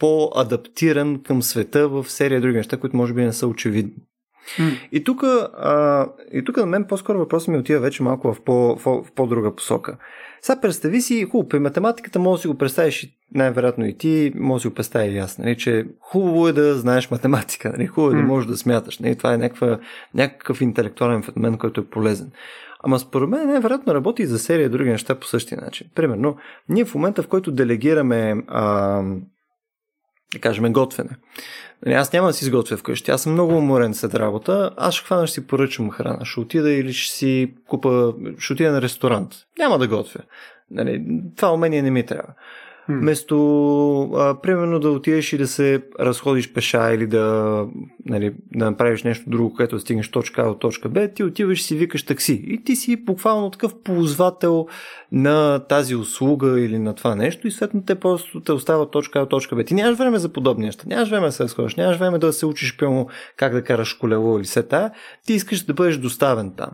по-адаптиран към света в серия други неща, които може би не са очевидни. Mm. И тук, а, и тук на мен по-скоро въпросът ми отива вече малко в, по, в, в по-друга посока. Сега представи си, хубаво, при математиката може да си го представиш най-вероятно и ти, може да си го представи и аз, нали, че хубаво е да знаеш математика, нали, хубаво е mm. да можеш да смяташ, нали, това е някаква, някакъв интелектуален феномен, който е полезен. Ама според мен най-вероятно работи и за серия други неща по същия начин. Примерно, ние в момента, в който делегираме а, да кажем, готвене. Аз няма да си изготвя вкъщи. Аз съм много уморен след работа. Аз ще хвана, ще си поръчам храна. Ще отида или ще си купа, ще отида на ресторант. Няма да готвя. Нали, това умение не ми трябва. Hmm. Вместо, а, примерно, да отидеш и да се разходиш пеша или да, нали, да направиш нещо друго, което да стигнеш точка А от точка Б, ти отиваш и си викаш такси. И ти си буквално такъв ползвател на тази услуга или на това нещо и съответно те просто те остават точка А от точка Б. Ти нямаш време за подобни неща, нямаш време да се разходиш, нямаш време да се учиш пълно как да караш колело или сета, ти искаш да бъдеш доставен там.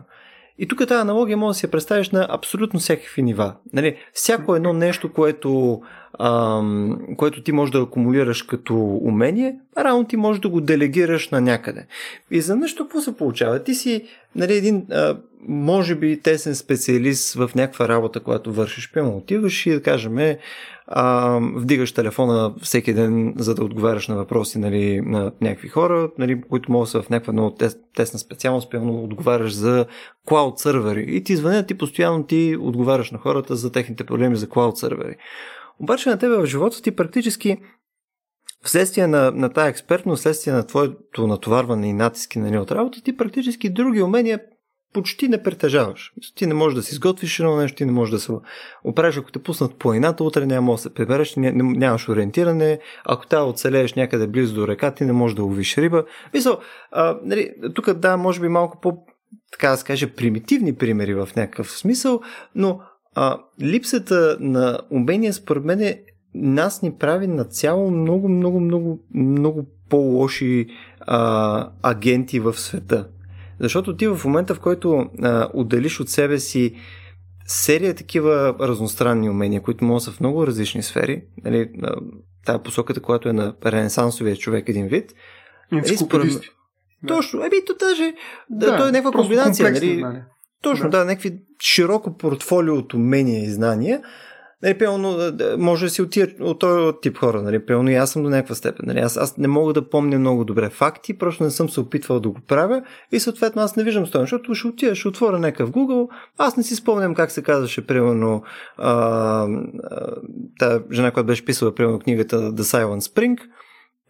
И тук тази аналогия може да си я представиш на абсолютно всякакви нива. Нали, всяко едно нещо, което, ам, което ти можеш да акумулираш като умение, рано ти можеш да го делегираш на някъде. И за нещо какво се получава? Ти си, нали, един, а, може би, тесен специалист в някаква работа, която вършиш. Пълно отиваш и, да кажем, а, вдигаш телефона всеки ден, за да отговаряш на въпроси, нали, на някакви хора, нали, които могат да са в някаква много тесна специалност, пълно отговаряш за клауд сървъри. И ти звънят и постоянно ти отговаряш на хората за техните проблеми за клауд сървъри. Обаче на тебе в живота ти практически вследствие на, на тая експертност, вследствие на твоето натоварване и натиски на нея от работа, ти практически други умения почти не притежаваш. Ти не можеш да си изготвиш едно нещо, ти не можеш да се опреш, ако те пуснат планината, утре няма да се прибереш, нямаш ориентиране, ако тя оцелееш някъде близо до река, ти не можеш да ловиш риба. Мисъл, нали, тук да, може би малко по, така да се каже, примитивни примери в някакъв смисъл, но а, липсата на умения според мен е нас ни прави на цяло много, много, много, много по-лоши а, агенти в света. Защото ти в момента, в който а, отделиш от себе си серия такива разностранни умения, които могат да са в много различни сфери, нали, тая посоката, която е на ренесансовия човек един вид. Енциклопедисти. Точно, еби, то даже, да, то е някаква комбинация. Нали, точно, да. да, някакви широко портфолио от умения и знания. Нали, пълно, може да си отия от този тип хора, нали, пълно и аз съм до някаква степен. Нали, аз, аз не мога да помня много добре факти, просто не съм се опитвал да го правя и съответно аз не виждам стоен, защото ще отия, ще отворя някакъв Google, аз не си спомням как се казваше, примерно, а, а, та жена, която беше писала, примерно, книгата The Silent Spring,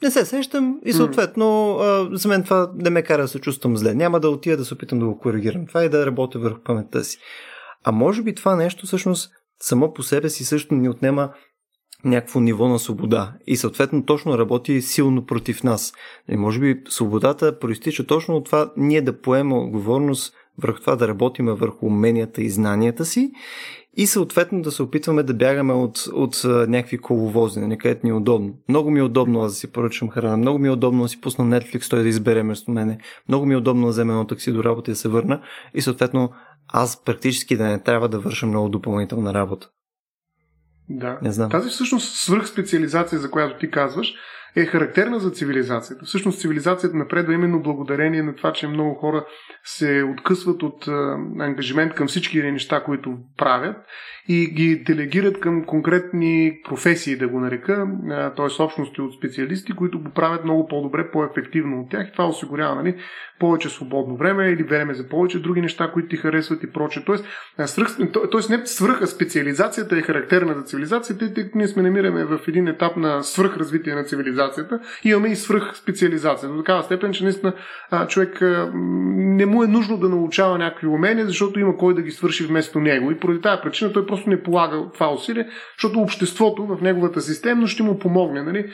не се сещам и съответно а, за мен това не ме кара да се чувствам зле. Няма да отида да се опитам да го коригирам това и да работя върху паметта си. А може би това нещо всъщност само по себе си също ни отнема някакво ниво на свобода и съответно точно работи силно против нас. И може би свободата проистича точно от това ние да поемем отговорност върху това да работим върху уменията и знанията си и съответно да се опитваме да бягаме от, от някакви коловози, някъдето ни е удобно. Много ми е удобно аз да си поръчам храна, много ми е удобно да си пусна Netflix, той да избере вместо мене, много ми е удобно да взема едно такси до работа и да се върна и съответно аз практически да не трябва да върша много допълнителна работа. Да. Не знам. Тази всъщност свръхспециализация, за която ти казваш, е характерна за цивилизацията. Всъщност цивилизацията напредва именно благодарение на това, че много хора се откъсват от а, ангажимент към всички неща, които правят и ги делегират към конкретни професии, да го нарека, а, т.е. общности от специалисти, които го правят много по-добре, по-ефективно от тях. Това осигурява, нали, повече свободно време или време за повече други неща, които ти харесват и прочее. Тоест, тоест не свръх специализацията е характерна за цивилизацията, тъй като ние сме намираме в един етап на свръхразвитие на цивилизацията. Имаме и свръх специализация. До такава степен, че наистина човек не му е нужно да научава някакви умения, защото има кой да ги свърши вместо него. И поради тази причина той просто не полага това усилие, защото обществото в неговата система ще му помогне, нали,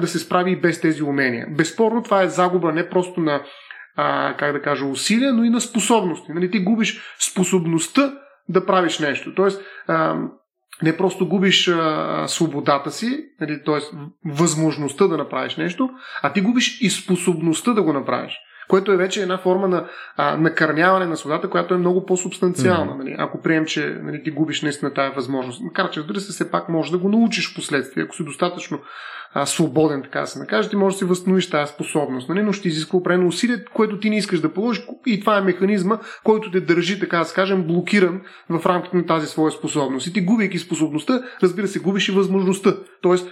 да се справи и без тези умения. Безспорно това е загуба не просто на а, как да кажа, усилия, но и на способности. Нали, ти губиш способността да правиш нещо. Тоест, а, не просто губиш а, свободата си, нали, т.е. възможността да направиш нещо, а ти губиш и способността да го направиш, което е вече една форма на а, накърняване на свободата, която е много по-субстанциална. Mm-hmm. Нали, ако прием, че, нали, ти губиш наистина тая възможност. Макар че, разбира се, все пак можеш да го научиш в последствие, ако си достатъчно а, свободен, така да се накаже, ти можеш да си възстановиш тази способност, нали? Но ще изисква определено усилие, което ти не искаш да положиш, и това е механизма, който те държи, така да се кажем, блокиран в рамките на тази своя способност. И ти, губейки способността, разбира се, губиш и възможността. Тоест,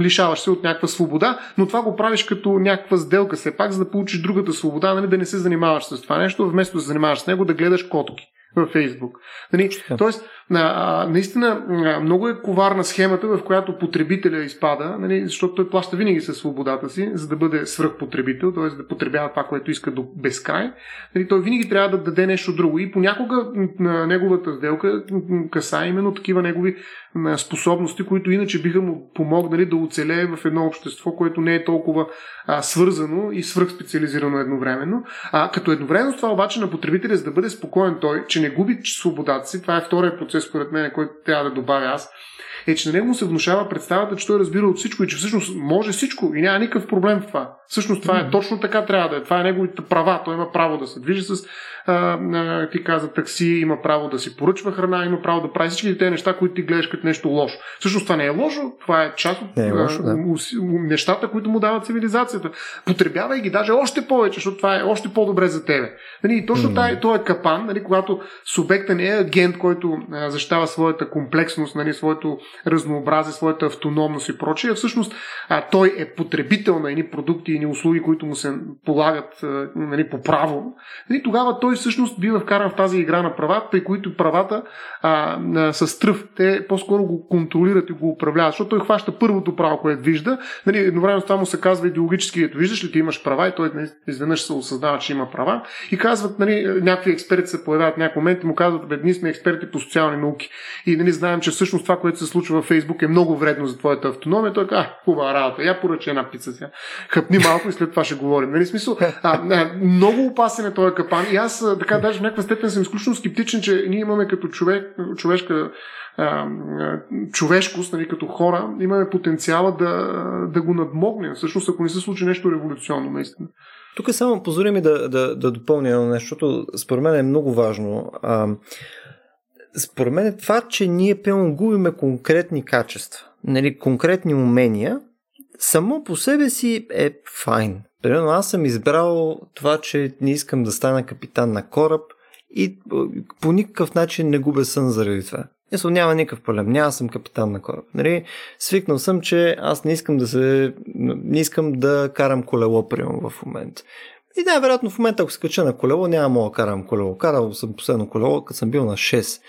лишаваш се от някаква свобода, но това го правиш като някаква сделка все пак, за да получиш другата свобода, нали, да не се занимаваш с това нещо, вместо да се занимаваш с него, да гледаш котки във Фейсбук. Нали? Тоест, а, наистина много е коварна схемата, в която потребителя изпада, нали, защото той плаща винаги със свободата си, за да бъде свръхпотребител, т.е. да потребява това, което иска до безкрай. Нали, той винаги трябва да даде нещо друго и понякога на неговата сделка каса именно такива негови способности, които иначе биха му помогнали да оцелее в едно общество, което не е толкова а, свързано и свръхспециализирано едновременно. А, като едновременно с това обаче на потребителя, за да бъде спокоен той, че не губи свободата си, това е втория процес, според мен, който трябва да добавя аз, е, че на него се внушава представата, че той разбира от всичко и че всъщност може всичко и няма никакъв проблем в това. Всъщност това е точно така трябва да е. Това е неговите права. Той има право да се движи с а, а, ти каза, такси, има право да си поръчва храна, има право да прави всички тези неща, които ти гледаш като нещо лошо. Всъщност това не е лошо, това е част от не е лошо, да. Нещата, които му дават цивилизацията. Потребявай ги даже още повече, защото това е още по-добре за тебе. И точно това е, това е капан, нали, когато субекта не е агент, който защитава своята комплексност, нали, своето разнообразие, своята автономност и прочее. Всъщност а, той е потребител на едни продукти и услуги, които му се полагат, нали, по право. И тогава той всъщност бива вкаран в тази игра на права, при които правата а, а, с тръв. Те по-скоро го контролират и го управляват, защото той хваща първото право, което вижда. Нали, едновременно това му се казва идеологически, ето виждаш ли, ти имаш права, и той изведнъж се осъзнава, че има права. И казват, нали, някакви експерти се появяват в някакъв момент и му казват, бе, ние сме експерти по социални науки. И нали, знаем, че всъщност това, което се случва във Фейсбук, е много вредно за твоята автономия. Той казва, хубава работа, я поръча една пица сега. Хъпни малко и след това ще говорим. Нали, смисъл, а, а, много опасен е този капан. И аз така даже в някаква степен съм изключително скептичен, че ние имаме като човек, човешка човешкост, нали, като хора, имаме потенциала да, да го надмогнем, всъщност, ако не се случи нещо революционно, наистина. Тук е само позволи ми да, да, да допълня нещото, според мен е много важно. А, според мен е това, че ние пълно губиме конкретни качества, нали, конкретни умения, само по себе си е файн. Примерно аз съм избрал това, че не искам да стана капитан на кораб и по никакъв начин не губя сън заради това. Мисля, няма никакъв проблем. Няма съм капитан на кораб. Нали? Свикнал съм, че аз не искам да се... не искам да карам колело, примерно, в момента. И да, вероятно в момента, ако се кача на колело, няма мога да карам колело. Карал съм последно колело, като съм бил на шест.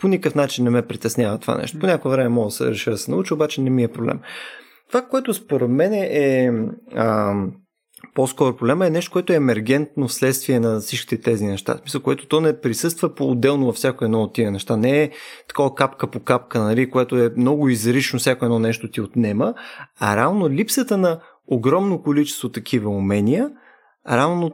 По никакъв начин не ме притеснява това нещо. По някое време мога да се реша да се науча, обаче не ми е проблем. Това, което според мен е... А... по-скоро проблема е нещо, което е емергентно вследствие на всичките тези неща. Мисля, което то не присъства по-отделно във всяко едно от тия неща. Не е такова капка по капка, нали, което е много изрично, всяко едно нещо ти отнема, а реално липсата на огромно количество такива умения, реално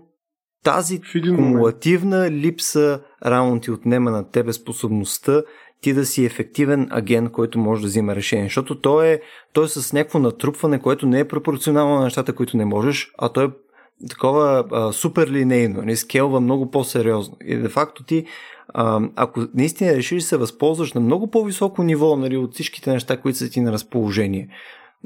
тази кумулативна липса реално ти отнема на тебе способността ти да си ефективен агент, който може да взима решение. Защото той е, той е с някакво натрупване, което не е пропорционално на нещата, които не можеш, а той е такова а, супер линейно, не скелва много по-сериозно. И де факто ти, а, ако наистина решиш да се възползваш на много по-високо ниво, нали, от всичките неща, които са ти на разположение,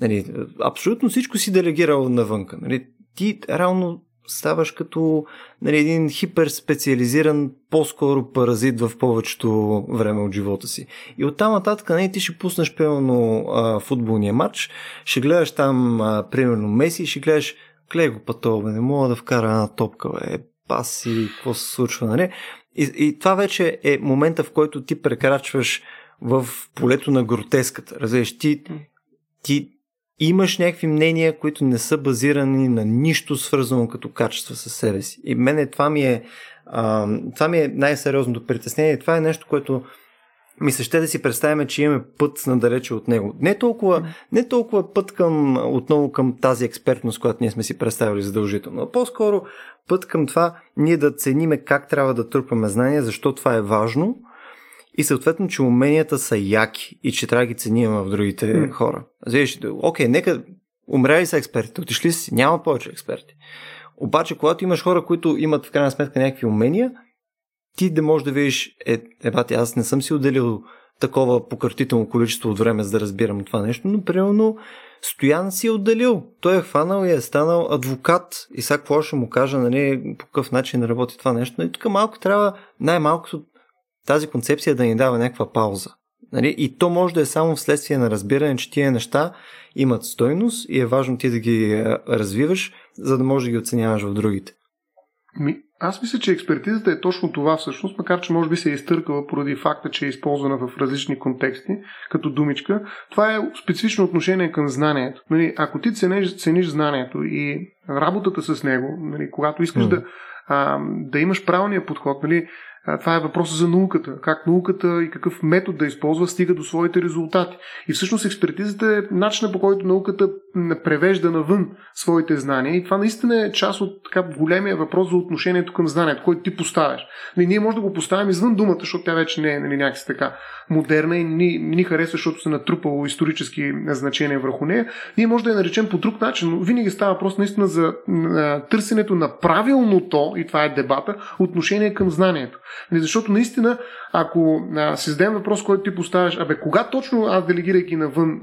нали, абсолютно всичко си делегирал навънка. Нали, ти реално ставаш като, нали, един хиперспециализиран, по-скоро паразит в повечето време от живота си. И оттам нататък, нали, ти ще пуснеш примерно а, футболния матч, ще гледаш там а, примерно Меси, ще гледаш, гледай го пъто, бе, не мога да вкара една топка, бе, пас и какво се случва, нали? И, и това вече е момента, в който ти прекрачваш в полето на гротеската. Разбираш, ти, ти имаш някакви мнения, които не са базирани на нищо свързано като качество със себе си. И мене това ми е, а, това ми е най-сериозното притеснение. Това е нещо, което ми се ще да си представяме, че имаме път надалече от него. Не толкова, не толкова път към, отново към тази експертност, която ние сме си представили задължително, а по-скоро път към това ние да цениме как трябва да трупаме знания, защо това е важно. И съответно, че уменията са яки и че трябва да ги ценим в другите mm. хора. Знаеш, окей, нека умрели са експертите, отишли си, няма повече експерти. Обаче, когато имаш хора, които имат в крайна сметка някакви умения, ти да можеш да видиш, е, ебате, аз не съм си отделил такова пократително количество от време, за да разбирам това нещо, но примерно Стоян си е отделил. Той е хванал и е станал адвокат и сега какво ще му кажа, нали, по какъв начин работи това нещо. И тук малко трябва, най-малкото тази концепция да ни дава някаква пауза. Нали? И то може да е само вследствие на разбиране, че тия неща имат стойност и е важно ти да ги развиваш, за да можеш да ги оценяваш в другите. Ми, аз мисля, че експертизата е точно това всъщност, макар че може би се е изтъркала поради факта, че е използвана в различни контексти, като думичка. Това е специфично отношение към знанието. Нали, ако ти цениш, цениш знанието и работата с него, нали, когато искаш mm. да, а, да имаш правилния подход, нали, това е въпросът за науката. Как науката и какъв метод да използва стига до своите резултати. И всъщност експертизата е начинът, по който науката превежда навън своите знания. И това наистина е част от така големия въпрос за отношението към знанието, който ти поставяш. И ние може да го поставим извън думата, защото тя вече не е, нали, някакси така модерна и ни, ни харесва, защото се натрупало исторически значения върху нея. Ние може да я наречем по друг начин, но винаги става въпрос наистина за търсенето на правилното, и това е дебата, отношение към знанието. Защото наистина, ако а, си зададем въпрос, който ти поставяш, абе, кога точно аз, делегирайки навън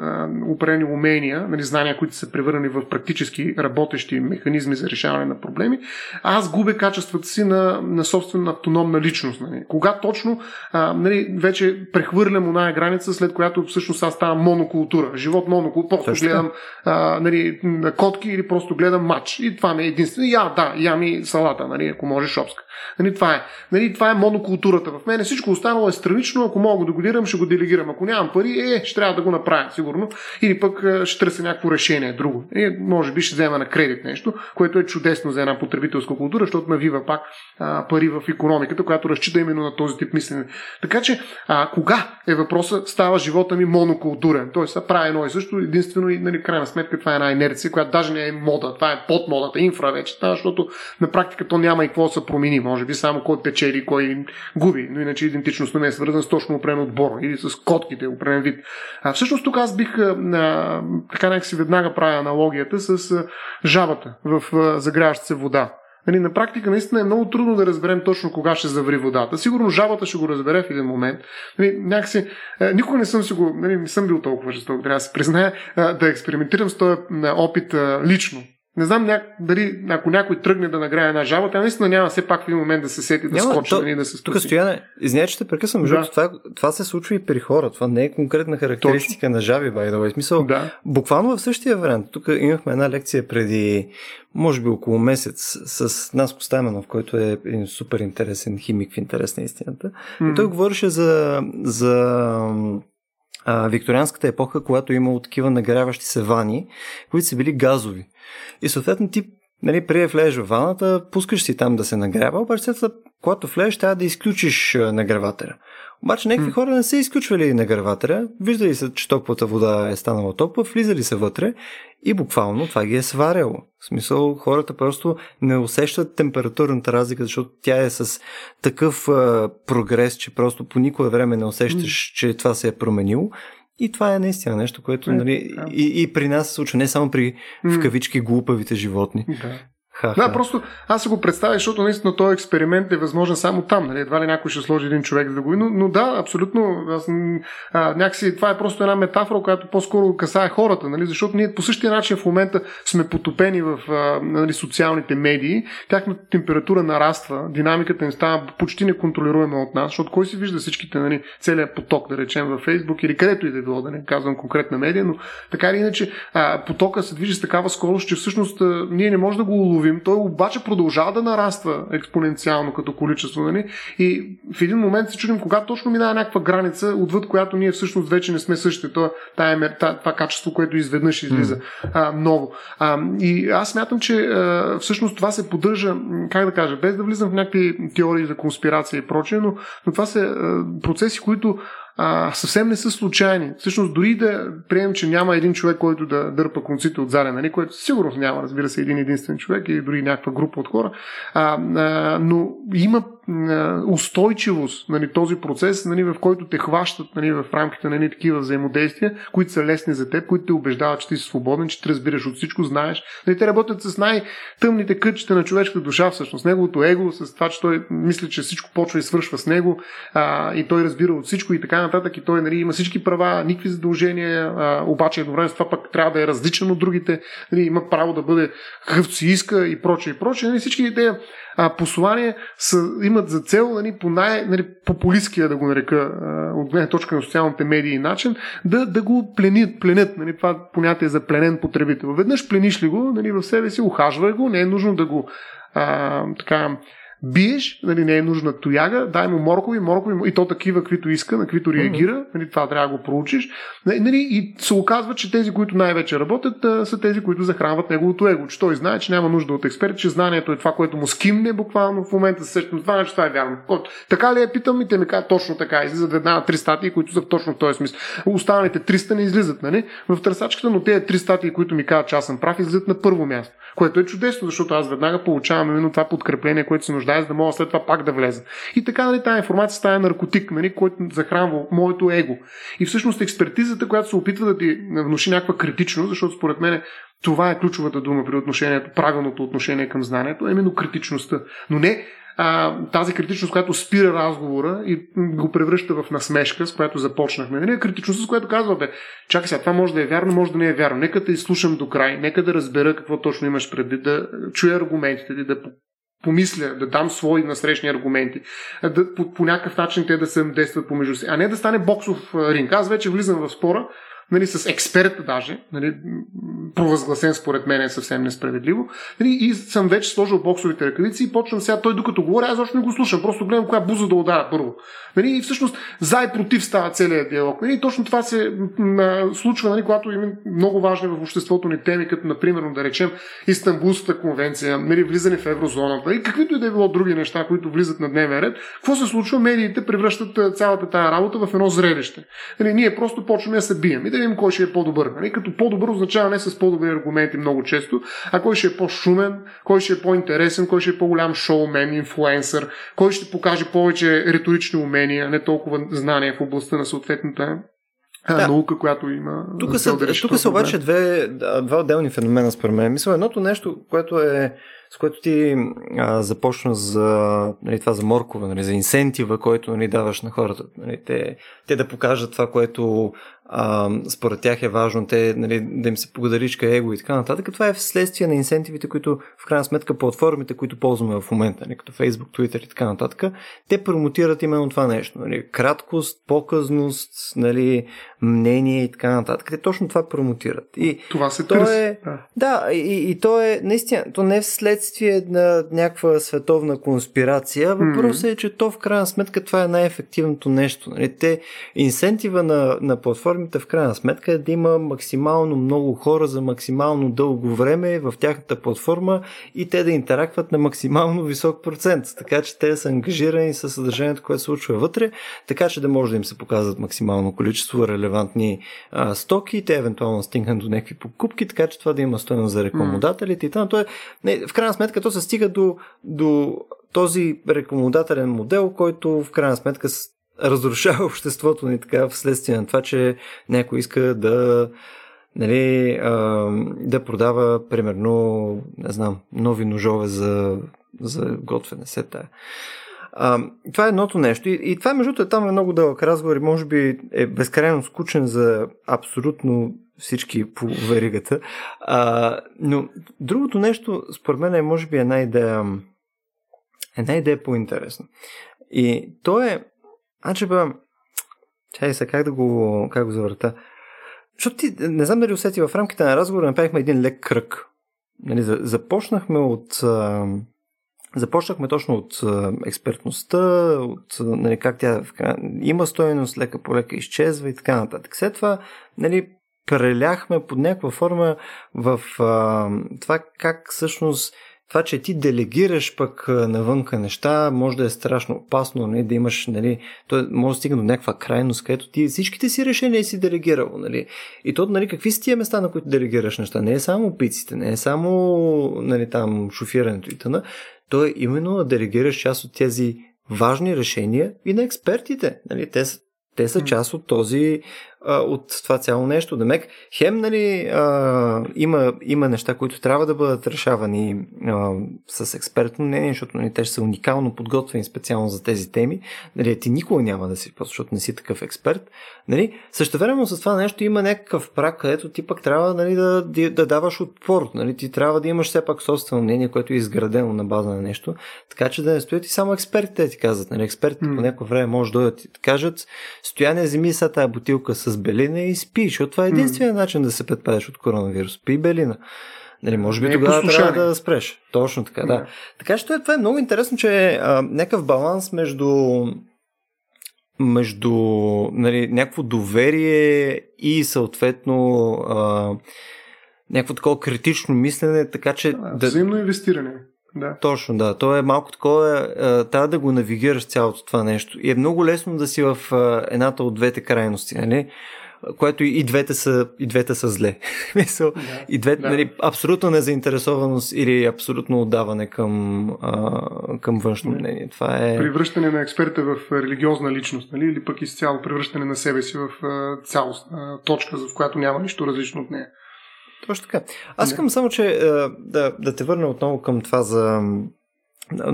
определени умения, нали, знания, които са превърнали в практически работещи механизми за решаване на проблеми, аз губя качествата си на, на собствена автономна личност. Нали. Кога точно а, нали, вече прехвърлям оная граница, след която всъщност аз ставам монокултура. Живот монокултура, просто Точно. гледам а, нали, котки или просто гледам матч. И това ми е единствено. Я, да, я ми салата, нали, ако може шопска. Нали, това е. Нали, това е монокултурата в мен. Всичко останало е странично. Ако мога да го дирам, ще го делегирам. Ако нямам пари, е, ще трябва да го направя, сигурно. Или пък ще търся някакво решение друго. И може би ще взема на кредит нещо, което е чудесно за една потребителска култура, защото навива пак а, пари в икономиката, която разчита именно на този тип мислене. Така че, а, кога е въпросът, става живота ми монокултурен? Тоест, да прави едно и също, единствено и, нали, крайна сметка, това е една инерция, която даже не е мода. Това е под модата, инфра вече, защото на практика то няма и какво да се промени. Може би само кой печели, кой губи, но иначе идентичността не е свързана с точно определен отбор или с котките, определен вид. А, всъщност тук аз бих а, а, така някак си веднага правя аналогията с а, жабата в загряваща се вода. Нали, на практика наистина е много трудно да разберем точно кога ще заври водата. Сигурно жабата ще го разбере в един момент. Нали, някакси, а, никога не съм, си го, нали, не съм бил толкова жесток, трябва да се призная, а, да експериментирам с този опит а, лично. Не знам ня... дали ако някой тръгне да награе една жаба, тя наистина няма все пак в един момент да се сети, да скочи, да, да се спаси. Тук, Стояне, извиня, че те прекъсвам, да. Защото това, това се случва и при хора. Това не е конкретна характеристика Точно. на жаби, by the way. Смисъл, да. Буквално в същия вариант. Тук имахме една лекция преди, може би около месец, с Наско Стайменов, който е супер интересен химик в интерес на истината. Mm-hmm. И той говореше за... за... викторианската епоха, когато имало такива нагряващи се вани, които са били газови. И съответно ти, нали, прие влезеш в ваната, пускаш си там да се нагрява, обаче когато влезеш, трябва да изключиш нагревателя. Обаче някакви mm. хора не са изключвали нагревателя, виждали са, че топлата вода е станала топла, влизали са вътре и буквално това ги е сваряло. В смисъл, хората просто не усещат температурната разлика, защото тя е с такъв а, прогрес, че просто по никое време не усещаш, mm. че това се е променило. И това е наистина нещо, което, нали, yeah. и, и при нас се случва, не само при в кавички глупавите животни. Yeah. Да, просто аз се го представя, защото наистина този експеримент е възможен само там. Нали? Едва ли някой ще сложи един човек за да го види, но, но да, абсолютно. Аз, а, някакси, това е просто една метафора, която по-скоро касае хората, нали? Защото ние по същия начин в момента сме потопени в а, нали, социалните медии, тяхната температура нараства, динамиката им става почти неконтролируема от нас, защото кой си вижда всичките, нали, целият поток, да речем, във Фейсбук или където и да било, да не казвам конкретна медия, но така или иначе а, потока се движи с такава скорост, че всъщност а, ние не можем да го уловим. Той обаче продължава да нараства експоненциално като количество, нали? И в един момент се чудим кога точно минава някаква граница, отвъд която ние всъщност вече не сме същите. Това, това качество, което изведнъж излиза а, много. А, и аз смятам, че а, всъщност това се поддържа, как да кажа, без да влизам в някакви теории за конспирация и прочее, но, но това са а, процеси, които А, съвсем не са случайни. Всъщност, дори да приемем, че няма един човек, който да дърпа конците отзаде, нали, което сигурно няма, разбира се, един единствен човек или дори някаква група от хора, а, а, но има устойчивост, нали, този процес, нали, в който те хващат, нали, в рамките на едни такива взаимодействия, които са лесни за теб, които те убеждават, че ти си свободен, че те разбираш от всичко, знаеш. Нали, те работят с най-тъмните кътчета на човешката душа, всъщност. Неговото его, с това, че той мисли, че всичко почва и свършва с него, а, и той разбира от всичко и така нататък, и той, нали, има всички права, никакви задължения, а, обаче едновременно с това пък трябва да е различен от другите, нали, има право да бъде какъвто си иска и прочее, и прочее. Нали, всички тези послания са, имат за цел, нали, по най-популисткия, нали, да го нарека, от гледна точка на социалните медии и начин, да, да го пленят. пленят нали, това понятие за пленен потребител. Веднъж плениш ли го, нали, в себе си, ухажвай го, не е нужно да го а, така... биеш, нали, не е нужна тояга, дай му моркови, моркови и то такива, каквито иска, на каквито реагира, нали, това трябва да го проучиш. Нали, и се оказва, че тези, които най-вече работят, а, са тези, които захранват неговото его. Че той знае, че няма нужда от експерт, че знанието е това, което му скимне буквално в момента, същност това, че това е вярно. Така ли я питам, и те ми казват точно така, излизат веднага три статии, които са точно в този смисъл. Останалите триста не излизат, нали, в търсачката, но тези три статии, които ми казват, че аз съм прав, излизат на първо място, което е чудесно, защото аз веднага получавам именно това подкрепление, което се нужда, за да мога след това пак да влезе. И така, нали, тази информация става наркотик, нали, който захранва моето его. И всъщност експертизата, която се опитва да ти внуши някаква критичност, защото според мен това е ключовата дума при отношението, правилното отношение към знанието, е именно критичността. Но не а, тази критичност, която спира разговора и го превръща в насмешка, с която започнахме. Не е критичността, с която казва, бе, чакай сега, това може да е вярно, може да не е вярно. Нека да изслушам до край, нека да разбера какво точно имаш предвид, да чуя аргументите ти, да помисля, да дам свои насрещни аргументи, да, по, по някакъв начин те да се действат помежду си, а не да стане боксов ринг. Аз вече влизам в спора, нали, с експерта даже, нали, провъзгласен според мен е съвсем несправедливо, нали, и съм вече сложил боксовите ръкавици и почвам сега, той докато говоря, аз още не го слушам, просто гледам коя буза да ударя първо. Нали, и всъщност за и против става целият диалог. Нали, точно това се а, случва, нали, когато има много важни в обществото ни теми, като например, да речем, Истанбулската конвенция, нали, влизане в еврозоната и каквито и да е било други неща, които влизат на дневен ред. Какво се случва? Медиите превръщат цялата тая работа в едно зрелище. Нали, ние просто почваме да се бием. Да видим кой ще е по-добър. Нали? Като по-добър означава не с по-добри аргументи много често, а кой ще е по-шумен, кой ще е по-интересен, кой ще е по-голям шоумен, инфлуенсър, кой ще покаже повече риторични умения, не толкова знания в областта на съответната да. наука, която има. Тук са, да тук са обаче две, два отделни феномена според мен. Мисля, едното нещо, което е с което ти а, започна за, нали, това за моркова, нали, за инсентива, който, нали, даваш на хората. Нали, те, те да покажат това, което а, според тях е важно, те, нали, да им се подаричка его и така нататък. Това е вследствие на инсентивите, които в крайна сметка платформите, които ползваме в момента, нали, като Facebook, Twitter и така нататък, те промотират именно това нещо. Нали, краткост, показност, нали, мнение и така нататък. Те точно това промотират. И това се търси. Е, да, и, и то е наистина, то не е вследствие на някаква световна конспирация. Въпросът е, че то в крайна сметка това е най-ефективното нещо. Нали? Те, инсентива на, на платформите в крайна сметка е да има максимално много хора за максимално дълго време в тяхната платформа и те да интерактват на максимално висок процент. Така че те са ангажирани с съдържанието, което се случва вътре, така че да може да им се показват максимално количество релевантни а, стоки, те евентуално стигнат до някакви покупки, така че това да има стойност за рекламодателите и т.н. В крайна сметка то се стига до, до този рекомендателен модел, който в крайна сметка разрушава обществото ни така вследствие на това, че някой иска да, нали, да продава примерно, не знам, нови ножове за, за готвене сета. А, това е едното нещо. И, и това, между другото, е там е много дълъг разговор и може би е безкрайно скучен за абсолютно всички по веригата. А, но другото нещо, според мен, е може би една идея, една идея по-интересна. И то е, аджеба, чай сега, как да го, как го завърта? Защото ти, не знам дали усети, в рамките на разговора направихме един лек кръг. Нали, започнахме от... Започнахме точно от експертността, от, нали, как тя има стойност, лека по лека изчезва и така нататък. След това, нали, преляхме под някаква форма в а, това как всъщност това, че ти делегираш пък навънка неща, може да е страшно опасно, нали, да имаш, нали, то може да стигне до някаква крайност, където ти всичките си решения си делегирал, нали. И то, нали, какви са тия места, на които делегираш неща? Не е само пиците, не е само, нали, там шофирането и т.н. То е именно да делегираш част от тези важни решения и на експертите. Нали? Те, те са част от този, от това цяло нещо. Демек, хем, нали, а, има, има неща, които трябва да бъдат решавани а, с експертно мнение, защото нали, те ще са уникално подготвени специално за тези теми. Нали, ти никога няма да си, просто защото не си такъв експерт. Нали. Същевременно с това нещо има някакъв прак, където ти пък трябва нали, да, да даваш отпор. Нали. Ти трябва да имаш все пак собствено мнение, което е изградено на база на нещо, така че да не стоят и само експертите ти казват. Нали. Експертите mm. по някакво време може да дойдат и да кажат: Стояне, вземи сега тая бутилка с белина и спи, защото това е единствения mm. начин да се предпазиш от коронавирус. Пи белина. Нали, може би не тогава послушане. Трябва да спреш. Точно така, yeah. да. Така че това е много интересно, че е някакъв баланс между, между нали, някакво доверие и съответно а, някакво такова критично мислене, така че... А, да... Взаимно инвестиране. Да. Точно, да. То е малко такова, трябва да го навигираш цялото това нещо. И е много лесно да си в едната от двете крайности, нали? Което и двете са, и двете са зле. Мисъл, да, и двете, да. Нали, абсолютна незаинтересованост или абсолютно отдаване към, а, към външно да. мнение. Това е... Превръщане на експерта в религиозна личност, нали? Или пък изцяло превръщане на себе си в цялостна точка, в която няма нищо различно от нея. Точно така. Аз искам само, че да, да те върна отново към това за...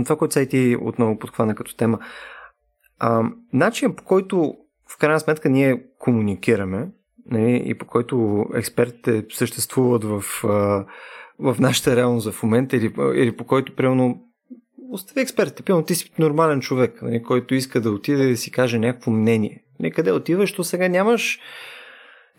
Това, което сега ти отново подхвана като тема. А, начин, по който в крайна сметка ние комуникираме, нали, и по който експертите съществуват в, в нашата реалност в момента, или, или по който, примерно, остави експертите, примерно, ти си нормален човек, нали, който иска да отиде да си каже някакво мнение. Нали, къде отиваш, то сега нямаш...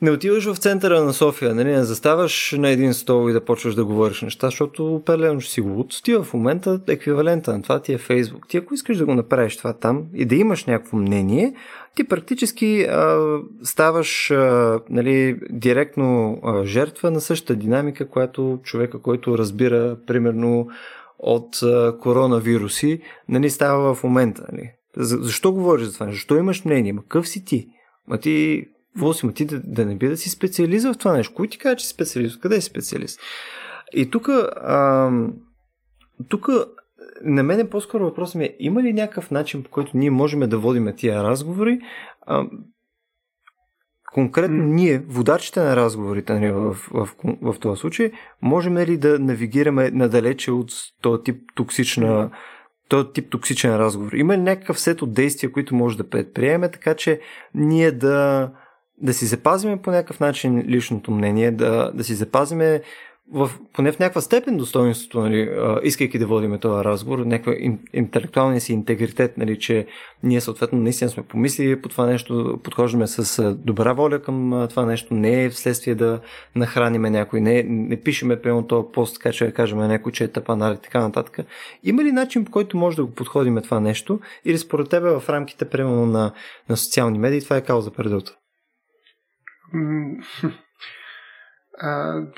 Не отиваш в центъра на София, нали? Не заставаш на един стол и да почваш да говориш неща, защото определено ще си глуд. Ти в момента еквивалента на това ти е Фейсбук. Ти ако искаш да го направиш това там и да имаш някакво мнение, ти практически а, ставаш а, нали, директно а, жертва на същата динамика, която човека, който разбира примерно от а, коронавируси, нали, става в момента. Нали? За, защо говориш за това? Защо имаш мнение? Ма къв си ти? Ма ти... Вълси, ма ти да, да не би да си специалист в това нещо. Кой ти казва, че си специалист? Къде е специалист? И тук тук на мен е по-скоро въпросът ми е, има ли някакъв начин, по който ние можем да водим тия разговори? А, конкретно mm. ние, водачите на разговорите нали, в, в, в, в този случай, можем ли да навигираме надалече от този тип токсична този тип токсичен разговор? Има ли някакъв сет от действия, които може да предприеме, така че ние да, да си запазиме по някакъв начин личното мнение, да, да си запазиме в, поне в някаква степен достойнството, нали, искайки да водиме този разговор, някаква интелектуалния си интегритет, нали, че ние съответно наистина сме помислили по това нещо, подхождаме с добра воля към това нещо, не е вследствие да нахраниме някой, не, не пишеме пълно този пост, така че да кажем някой, че е тъпанар и така нататък. Има ли начин, по който може да го подходиме това нещо или според тебе в рамките, примерно на, на социални медии, това е кауза пердута?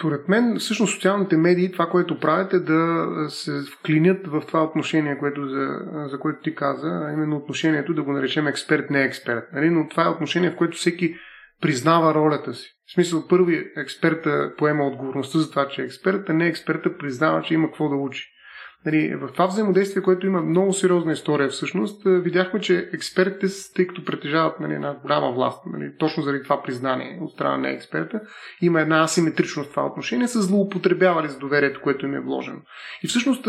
Поред мен, всъщност социалните медии, това, което правят е да се вклинят в това отношение, което за, за което ти каза, а именно отношението да го наречем експерт, не експерт. Нали? Но това е отношение, в което всеки признава ролята си. В смисъл, първи експерта поема отговорността за това, че е експерт, а не експерта признава, че има какво да учи. Нали? В това взаимодействие, което има много сериозна история всъщност, видяхме, че експертите, тъй като притежават нали, една голяма власт, нали, точно заради това признание от страна на експерта, има една асиметричност в това отношение, са злоупотребявали с доверието, което им е вложено. И всъщност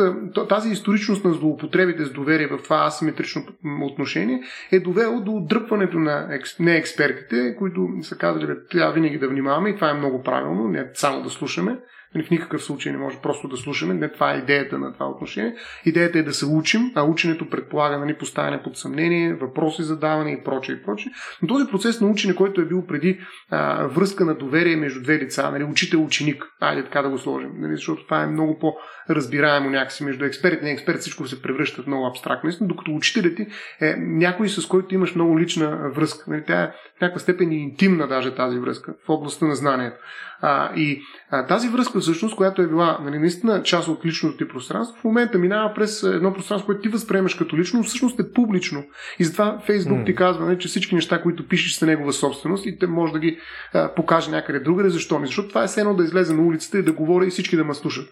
тази историчност на злоупотребите с доверие в това асиметрично отношение е довело до отдръпването на експ... не експертите, които са казали, бе, трябва винаги да внимаваме и това е много правилно, не само да слушаме. В никакъв случай не може просто да слушаме. Не, това е идеята на това отношение. Идеята е да се учим, а ученето предполага нали, поставяне под съмнение, въпроси задаване и прочее и прочее. Но този процес на учене, който е бил преди а, връзка на доверие между две лица, нали, учител-ученик, айде така да го сложим, нали, защото това е много по-разбираемо някакси между експерт и не експерт, всичко се превръща в много абстрактно, докато учителят ти е някой, с който имаш много лична връзка. Нали, тя е в някаква степен интимна даже тази връзка в областта на знанието. А, и а, тази връзка всъщност, която е била нали, наистина част от личното ти пространство, в момента минава през едно пространство, което ти възприемаш като лично, но всъщност е публично. И затова Фейсбук mm. ти казва, нали, че всички неща, които пишеш са негова собственост и те може да ги а, покаже някъде другаде. Защо не? Защото това е все едно да излезе на улицата и да говоря и всички да ме слушат.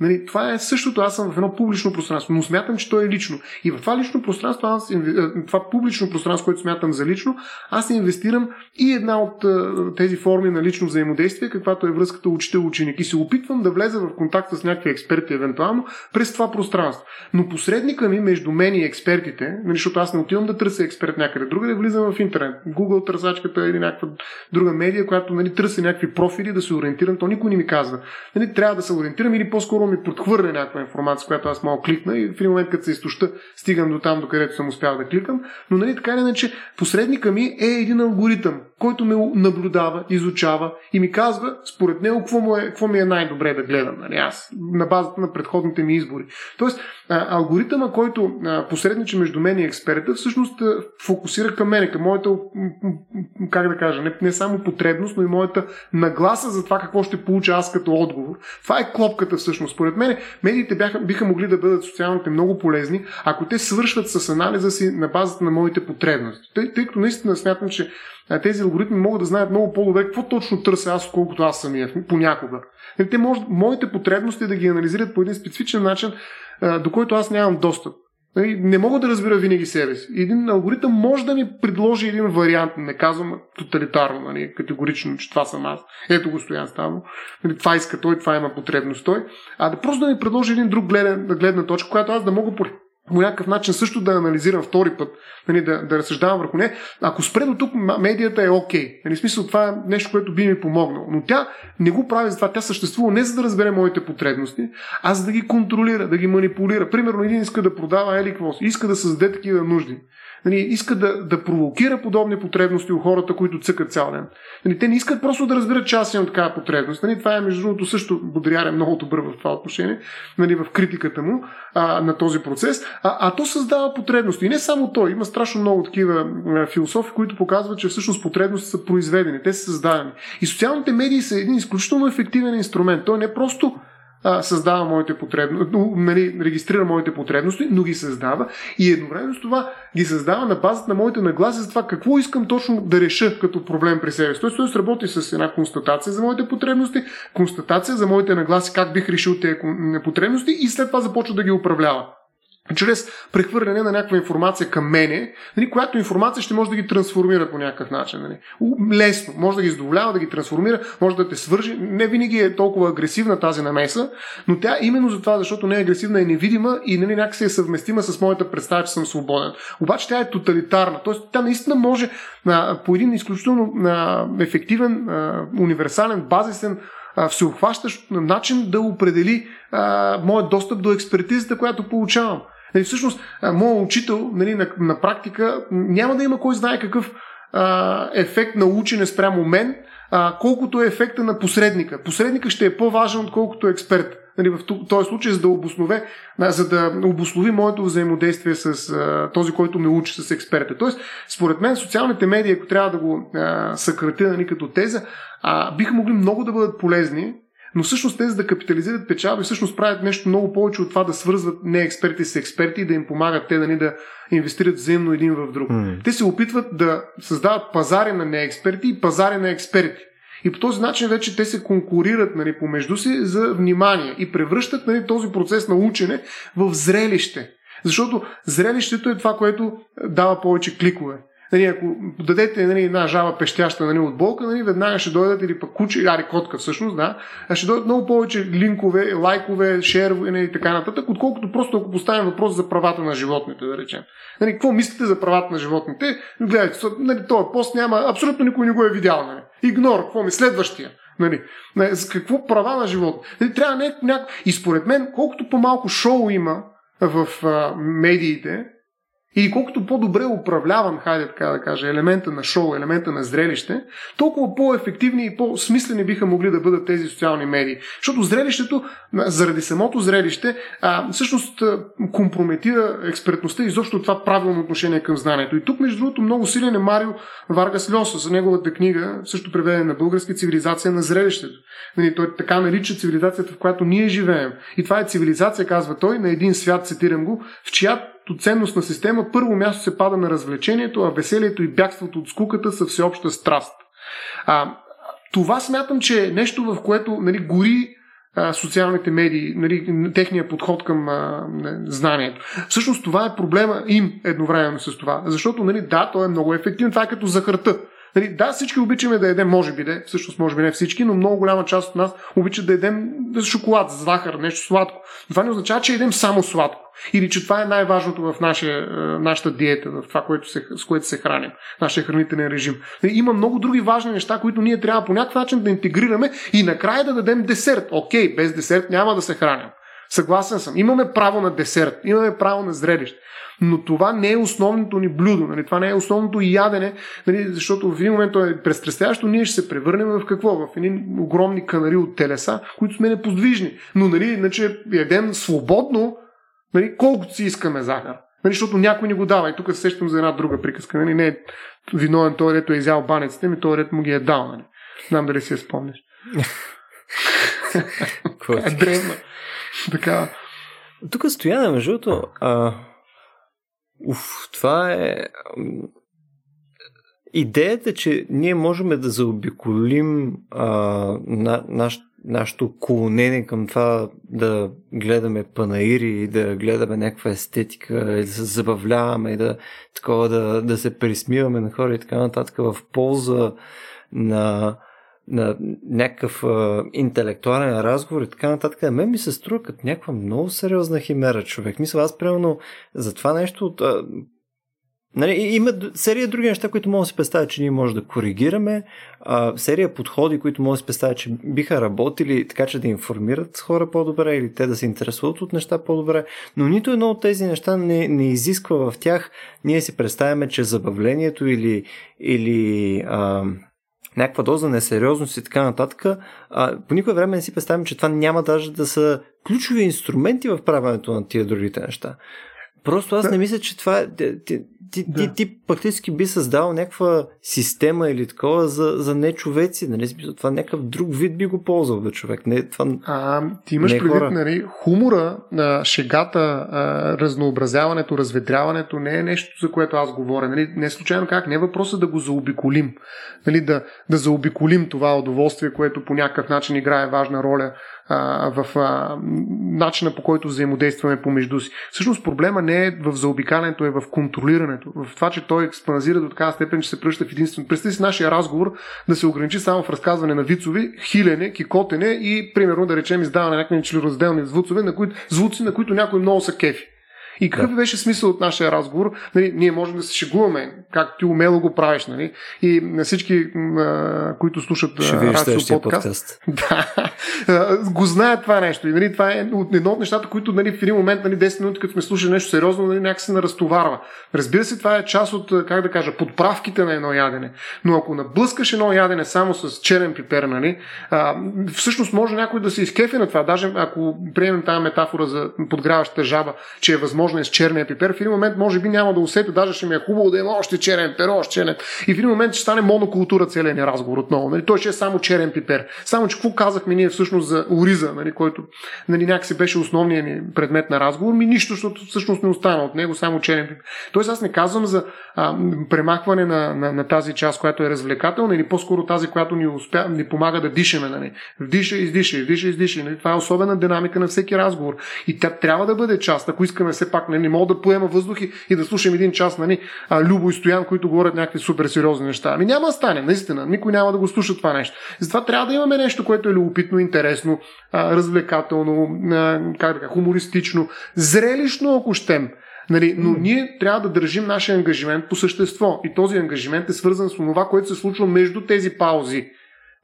Нали, това е същото, аз съм в едно публично пространство, но смятам, че то е лично. И в това лично пространство, аз, това публично пространство, което смятам за лично, аз инвестирам и една от тези форми на лично взаимодействие, каквато е връзката учител-ученик. И се опитвам да влеза в контакт с някакви експерти, евентуално, през това пространство. Но посредника ми между мен и експертите, защото аз не отивам да търся експерт някъде друга, да влизам в интернет. Google търсачката или някаква друга медия, която, нали, търси някакви профили, да се ориентирам, то никой не ми казва. Нали, трябва да се ориентирам или по-скоро ми подхвърля някаква информация, която аз малко кликна и в един момент, като се изтоща, стигам до там, до където съм успял да кликам. Но, нали, така или иначе, посредника ми е един алгоритъм, който ме наблюдава, изучава и ми казва, според него, какво му е, какво ми е най-добре да гледам, нали, аз, на базата на предходните ми избори. Тоест, алгоритъма, който посредничи между мен и експерта, всъщност фокусира към мене, към моята, как да кажа, не, не само потребност, но и моята нагласа за това какво ще получа аз като отговор. Това е клопката всъщност. Според мен, медиите бяха, биха могли да бъдат социалните много полезни, ако те свършват с анализа си на базата на моите потребности. Тъй, тъй като наистина смятам, че тези алгоритми могат да знаят много по-добре какво точно търся аз, колкото аз самия понякога. Те може, моите потребности да ги анализират по един специфичен начин, до който аз нямам достъп. Не мога да разбира винаги себе си. Един алгоритъм може да ми предложи един вариант, не казвам тоталитарно, нали, категорично, че това съм аз. Ето го Стоян Ставо. Нали, това иска той, това има потребност той. А да просто да ми предложи един друг гледна, гледна точка, която аз да мога по някакъв начин също да анализирам втори път, нали, да, да разсъждавам върху нея. Ако спре до тук, медията е окей. Okay. Нали, в смисъл, това е нещо, което би ми помогнало. Но тя не го прави за това. Тя съществува не за да разбере моите потребности, а за да ги контролира, да ги манипулира. Примерно, един иска да продава еликвос, иска да създаде такива нужди. Нали, иска да, да провокира подобни потребности у хората, които цъкат цял ден. Нали, те не искат просто да разберат, че аз имам такава потребност. Нали, това е, между другото, също Бодрияр е много добър в това отношение, нали, в критиката му а, на този процес, а, а то създава потребности. И не само той. Има страшно много такива а, философи, които показват, че всъщност потребности са произведени, те са създадени. И социалните медии са един изключително ефективен инструмент. Той не просто създава моите потребности, нали, регистрира моите потребности, но ги създава и едновременно с това ги създава на базата на моите нагласи за това какво искам точно да реша като проблем при себе си. Тоест, той сработи с една констатация за моите потребности, констатация за моите нагласи, как бих решил тези потребности и след това започва да ги управлява. Чрез прехвърляне на някаква информация към мене, нали, която информация ще може да ги трансформира по някакъв начин. Нали. Лесно, може да ги задоволява, да ги трансформира, може да те свържи. Не винаги е толкова агресивна тази намеса, но тя именно за това, защото не е агресивна, е невидима и, нали, някакси е съвместима с моята представа, че съм свободен. Обаче тя е тоталитарна, т.е. тя наистина може а, по един изключително а, ефективен, а, универсален, базисен, всеобхващащ начин да определи а, моят достъп до експертизата, която получавам. Нали, всъщност, моят учител, нали, на, на практика няма да има кой знае какъв а, ефект на учене спрямо мен, а, колкото е ефекта на посредника. Посредника ще е по-важен, отколкото е експерт. Нали, в този случай, за да, обоснове, а, за да обоснови моето взаимодействие с а, този, който ме учи, с експерта. Тоест, според мен, социалните медии, ако трябва да го а, съкратя, нали, като теза, а, биха могли много да бъдат полезни, но всъщност тези да капитализират печалби, всъщност правят нещо много повече от това да свързват не експерти с експерти и да им помагат те, нали, да инвестират взаимно един в друг. Mm. Те се опитват да създават пазари на неексперти и пазари на експерти. И по този начин вече те се конкурират, нали, помежду си за внимание и превръщат, нали, този процес на учене в зрелище. Защото зрелището е това, което дава повече кликове. Нали, ако дадете, нали, една жаба пещяща, нали, от болка, нали, веднага ще дойдат или пък куче, ари котка всъщност, да, ще дойдат много повече линкове, лайкове, шерове, нали, и така нататък, отколкото просто ако поставим въпрос за правата на животните, да речем. Нали, какво мислите за правата на животните? Гледайте, нали, този пост няма, абсолютно никой не го е видял. Нали. Игнор, какво ми, следващия. Нали, за какво права на живот? Нали, трябва не някакво. И според мен, колкото по-малко шоу има в а, медиите, и колкото по-добре управляван, хайде така да кажа, елемента на шоу, елемента на зрелище, толкова по-ефективни и по-смислени биха могли да бъдат тези социални медии. Защото зрелището, заради самото зрелище, а, всъщност компрометира експертността и изобщо това правилно отношение към знанието. И тук, между другото, много силен е Марио Варгас Льоса с неговата книга, също преведена на български, "Цивилизация на зрелището". Нали, той така нарича цивилизацията, в която ние живеем. И това е цивилизация, казва той, на един свят, цитирам го, в чиято ценностна система първо място се пада на развлечението, а веселието и бягството от скуката са всеобща страст. А, това смятам, че е нещо, в което, нали, гори а, социалните медии, нали, техния подход към а, не, знанието. Всъщност това е проблема им едновременно с това. Защото, нали, да, то е много ефективно. Това е като захарта. Нали, да, всички обичаме да едем, може би не, всъщност може би не всички, но много голяма част от нас обичат да едем шоколад, захар, нещо сладко. Това не означава, че едем само сладко. Или че това е най-важното в наша, нашата диета, в това, което се, с което се храним, нашия хранителен режим. Има много други важни неща, които ние трябва по някакъв начин да интегрираме и накрая да дадем десерт. Окей, без десерт няма да се храним. Съгласен съм. Имаме право на десерт, имаме право на зрелище. Но това не е основното ни блюдо, нали? Това не е основното ядене, нали? Защото в един момент е престрастяващо, ние ще се превърнем в какво? В едни огромни канари от телеса, които сме неподвижни. Но, нали, иначе ядем свободно, нали, колкото си искаме захар. Нали, защото някой ни го дава. И тук се сещам за една друга приказка. Нали, не е виновен той, дето е изял баниците, ми той, дето му ги е дал. Нали. Знам дали си я спомнеш. Е древна. Такава. Тук Стояна, между другото, а... Уф, това е... Идеята, че ние можем да заобиколим а, на, наш, нашето клонение към това да гледаме панаири, да гледаме някаква естетика, и да се забавляваме, и да, такова, да, да се присмиваме на хора и така нататък в полза на... на някакъв а, интелектуален разговор и така нататък. А мен ми се струва като някаква много сериозна химера, човек. Мисля, аз примерно за това нещо а, нали, има серия други неща, които мога да се представя, че ние може да коригираме, а, серия подходи, които мога да се представя, че биха работили така, че да информират хора по-добре или те да се интересуват от неща по-добре, но нито едно от тези неща не, не изисква в тях. Ние си представяме, че забавлението или, или а, някаква доза несериозност и така нататък, а, по никое време не си представим, че това няма даже да са ключови инструменти в правенето на тия другите неща. Просто аз не мисля, че това ти, ти, ти, да. ти, ти практически би създал някаква система или такова за, за нечовеци, нали? Това някакъв друг вид би го ползвал бе, човек. Не, това... а, ти имаш не, предвид, нали, хумора, шегата, разнообразяването, разветряването не е нещо, за което аз говоря. Нали? Не е случайно как, не е въпросът да го заобиколим. Нали? Да, да заобиколим това удоволствие, което по някакъв начин играе важна роля в а, начина, по който взаимодействаме помежду си. Всъщност проблема не е в заобикалянето, е в контролирането. В това, че той експанзира до такава степен, че се превръща в единствен. Представи си нашия разговор да се ограничи само в разказване на вицови, хилене, кикотене и, примерно, да речем, издаване на някакви челюразделни звуцове, на които, звуци, на които някой много са кефи. И какъв беше смисъл от нашия разговор? Нали, ние можем да се шегуваме, както ти умело го правиш, нали? И на всички, а, които слушат Рацио подкаст, да, а, го знаят това нещо. И, нали, това е едно от нещата, които, нали, в един момент, нали, десет минути, като сме слушали нещо сериозно, нали, някак се наразтоварва. Разбира се, това е част от, как да кажа, подправките на едно ядене. Но ако наблъскаш едно ядене само с черен пипер, нали, а, всъщност може някой да се изкефи на това. Даже ако приемем тази метафора за подгряващата жаба, че е възможно е с черния пипер, в един момент може би няма да усетя, даже ще ми е хубаво да има още черен пипер, още черен. И в един момент ще стане монокултура целия ни разговор отново. Нали? Той ще е само черен пипер. Само че какво казахме ние всъщност за ориза, нали, който, нали, някакси беше основният ни предмет на разговор, ми нищо, защото всъщност не остана от него, само черен пипер. Тоест аз не казвам за а, премахване на, на, на тази част, която е развлекателна, или по-скоро тази, която ни, успя, ни помага да дишаме. Нали? Вдиша, издиша, вдиша, издиша. Нали? Това е особена динамика на всеки разговор. И тя трябва да бъде част, ако искаме все пак, не, не мога да поема въздух и, и да слушам един час, нали, Любо и Стоян, които говорят някакви супер сериозни неща. Ами няма да стане, наистина. Никой няма да го слуша това нещо. Затова трябва да имаме нещо, което е любопитно, интересно, а, развлекателно, а, как да кажа, хумористично, зрелищно, ако щем. Нали, но ние трябва да държим нашия ангажимент по същество. И този ангажимент е свързан с това, което се случва между тези паузи.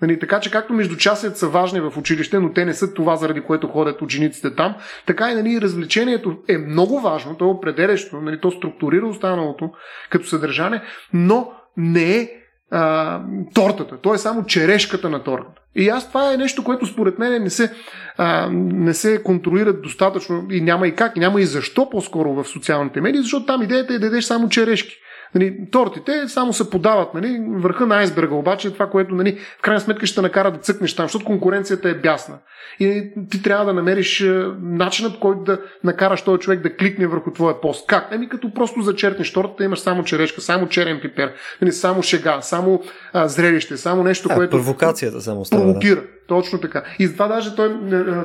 Нали, така че както междучасията са важни в училище, но те не са това, заради което ходят учениците там, така и, нали, развлечението е много важно, то е определящо, нали, то структурира останалото като съдържание, но не е а, тортата, то е само черешката на тортата. И аз това е нещо, което според мен не се, а, не се контролира достатъчно и няма и как, и няма и защо по-скоро в социалните медии, защото там идеята е да ядеш само черешки. Нали, тортите само се подават, нали, върха на айсберга, обаче това, което нали, в крайна сметка ще накара да цъкнеш там, защото конкуренцията е бясна. И ти трябва да намериш начина, по който да накараш този човек да кликне върху твоя пост. Как? Ами като просто зачеркнеш тортата, имаш само черешка, само черен пипер, нали, само шега, само а, зрелище, само нещо, а, което провокацията само става, провокира. Да. Точно така. И затова даже той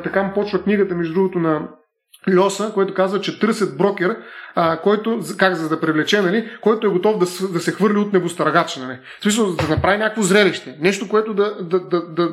така му почва книгата, между другото, на Льоса, който казва, че търсят брокер, а, който, как за да привлече, нали, който е готов да, да се хвърли от небостъргач. Нали. В смисъл, да направи някакво зрелище. Нещо, което да, да, да, да,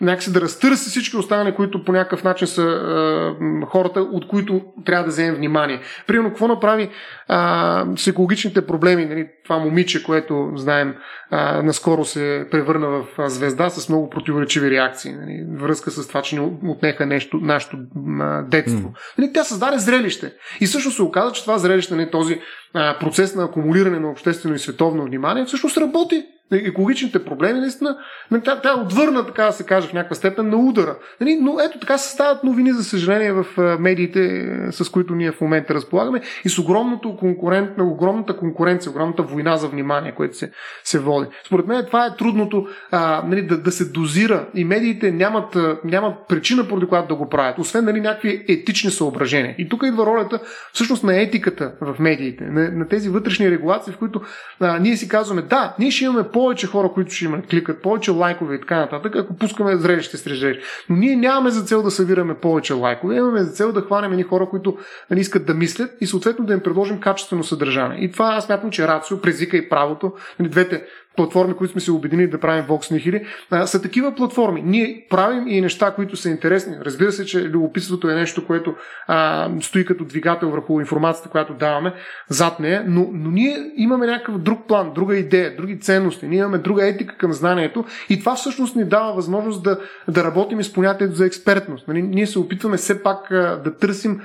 някакси да разтърси всички останали, които по някакъв начин са а, хората, от които трябва да вземем внимание. Примерно, какво направи а, психологичните проблеми, нали, това момиче, което, знаем, а, наскоро се превърна в а, звезда с много противоречиви реакции. Нали, връзка с това, че ни отнеха нещо, нашето а, детство. Mm. Нали, тя създаде зрелище. И също се оказа, че това зрелище, не, този а, процес на акумулиране на обществено и световно внимание, всъщност работи. Екологичните проблеми, наистина, тя, тя отвърна, така да се каже, в някаква степен на удара. Но ето така се стават новини, за съжаление, в медиите, с които ние в момента разполагаме, и с огромното конкурент, огромната конкуренция, огромната война за внимание, което се, се води. Според мен това е трудното а, нали, да, да се дозира, и медиите нямат, нямат причина, поради която да го правят, освен нали, някакви етични съображения. И тук идва ролята всъщност на етиката в медиите, на, на тези вътрешни регулации, в които а, ние си казваме, да, ние ще имаме повече хора, които ще имат кликат, повече лайкове и така нататък, ако пускаме зрелище срежеш. Но ние нямаме за цел да събираме повече лайкове, имаме за цел да хванем едни хора, които не искат да мислят и съответно да им предложим качествено съдържание. И това аз смятам, че Рацио, Предизвикай правото, двете платформи, които сме се обединили да правим Vox Nihili, са такива платформи. Ние правим и неща, които са интересни. Разбира се, че любопитството е нещо, което а, стои като двигател върху информацията, която даваме зад нея, но, но ние имаме някакъв друг план, друга идея, други ценности, ние имаме друга етика към знанието и това всъщност ни дава възможност да, да работим и с понятието за експертност. Нали? Ние се опитваме все пак а, да търсим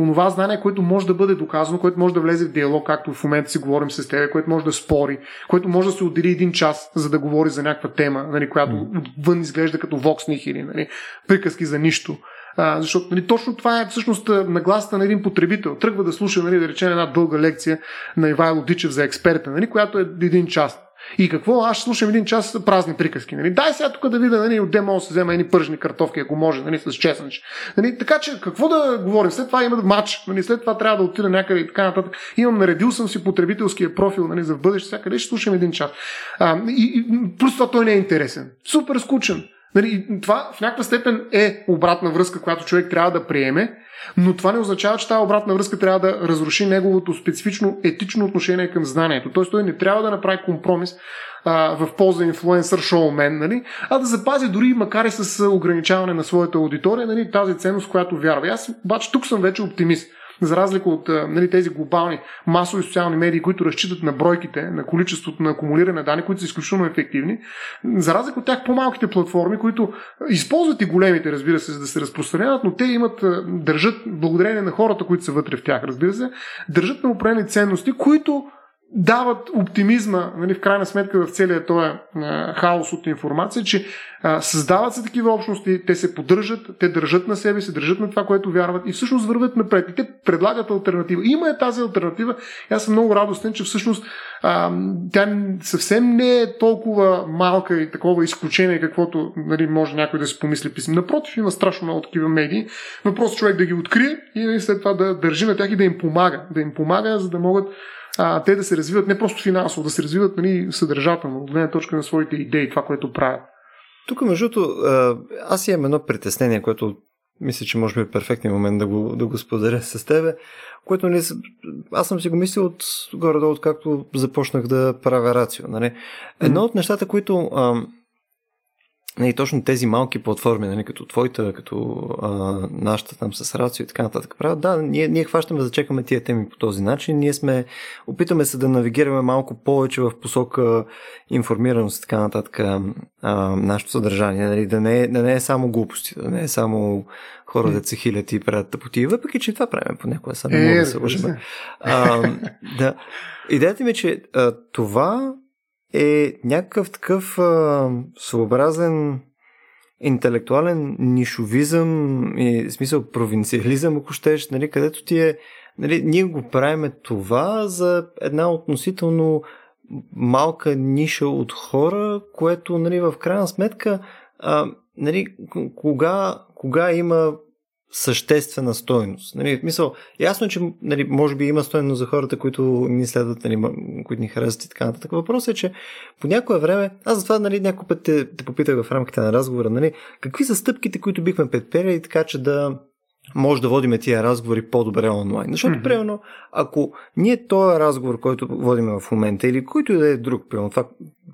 онова знание, което може да бъде доказано, което може да влезе в диалог, както в момента си говорим с теб, което може да спори, което може да се отдели един час, за да говори за някаква тема, нали, която вън изглежда като Vox Nihili, нали, приказки за нищо. А, защото нали, точно това е всъщност нагласата на един потребител. Тръгва да слуша, нали, да речем, една дълга лекция на Ивайло Дичев за експерта, нали, която е един час. И какво? Аз слушам един час празни приказки. Нали? Дай сега тук да видя, нали, отде мога да се взема едни пържени картофки, ако може, нали, с чесънч. Нали? Така че какво да говорим? След това има матч, нали? След това трябва да отида някъде и така нататък. Имам, наредил съм си потребителския профил, нали, за в бъдеще, сега къде ще слушам един час. А, и, и, просто това той не е интересен. Супер скучен. Нали? Това в някаква степен е обратна връзка, която човек трябва да приеме, но това не означава, че тази обратна връзка трябва да разруши неговото специфично етично отношение към знанието. Тоест той не трябва да направи компромис а, в полза инфлуенсър, шоумен, нали? А да запази дори макар и с ограничаване на своята аудитория, нали, тази ценност, която вярва. И аз обаче тук съм вече оптимист. За разлика от нали, тези глобални масови социални медии, които разчитат на бройките, на количеството на акумулиране данни, които са изключително ефективни, за разлика от тях по-малките платформи, които използват и големите, разбира се, за да се разпространяват, но те имат, държат, благодарение на хората, които са вътре в тях, разбира се, държат на определени ценности, които дават оптимизма, нали, в крайна сметка в целия този а, хаос от информация, че а, създават се такива общности, те се поддържат, те държат на себе си, държат на това, което вярват и всъщност вървят напред. И те предлагат алтернатива. Има е тази алтернатива и аз съм много радостен, че всъщност а, тя съвсем не е толкова малка и такова изключение, каквото нали, може някой да си помисли писам. Напротив, има страшно много такива медии, но просто човек да ги открие и след това да държи на тях и да им помага. Да им помага, за да могат А, те да се развиват не просто финансово, да се развиват нали, съдържателно, от гледна точка на своите идеи, това, което правят. Тук, между другото, аз имам едно притеснение, което мисля, че може би е перфектният момент да го, да го споделя с тебе, което нали, аз съм си го мислил от горе-долу, откакто започнах да правя Рацио. Нали. Едно mm-hmm. от нещата, които ам, нали, точно тези малки платформи, нали, като твоята, като а, нашата там с Рацио и така нататък правят, да, ние, ние хващаме да чекаме тия теми по този начин. Ние сме, опитаме се да навигираме малко повече в посока информираност и така нататък а, нашето съдържание. Нали, да, не е, да не е само глупости, да не е само хора, да се хилят и правят тъпоти, въпреки че това правим понякога, само е, мога да се лъжаме. Да. Идеята ми е, че а, това е някакъв такъв а, своеобразен интелектуален нишовизъм и в смисъл провинциализъм, ако щеш, нали, където ти е Нали, ние го правим това за една относително малка ниша от хора, което, нали, в крайна сметка, а, нали, кога, кога има съществена стойност. Нали, мисъл, ясно, че, нали, може би има стойност за хората, които ни следват, нали, които ни харесват и така нататък. Въпросът е, че по някое време, аз затова, нали, някой път те, те попитах в рамките на разговора, нали, какви са стъпките, които бихме предприели, така че да може да водим тия разговори по-добре онлайн. Защото, mm-hmm. примерно, ако ние този разговор, който водим в момента, или който и да е друг, примерно, това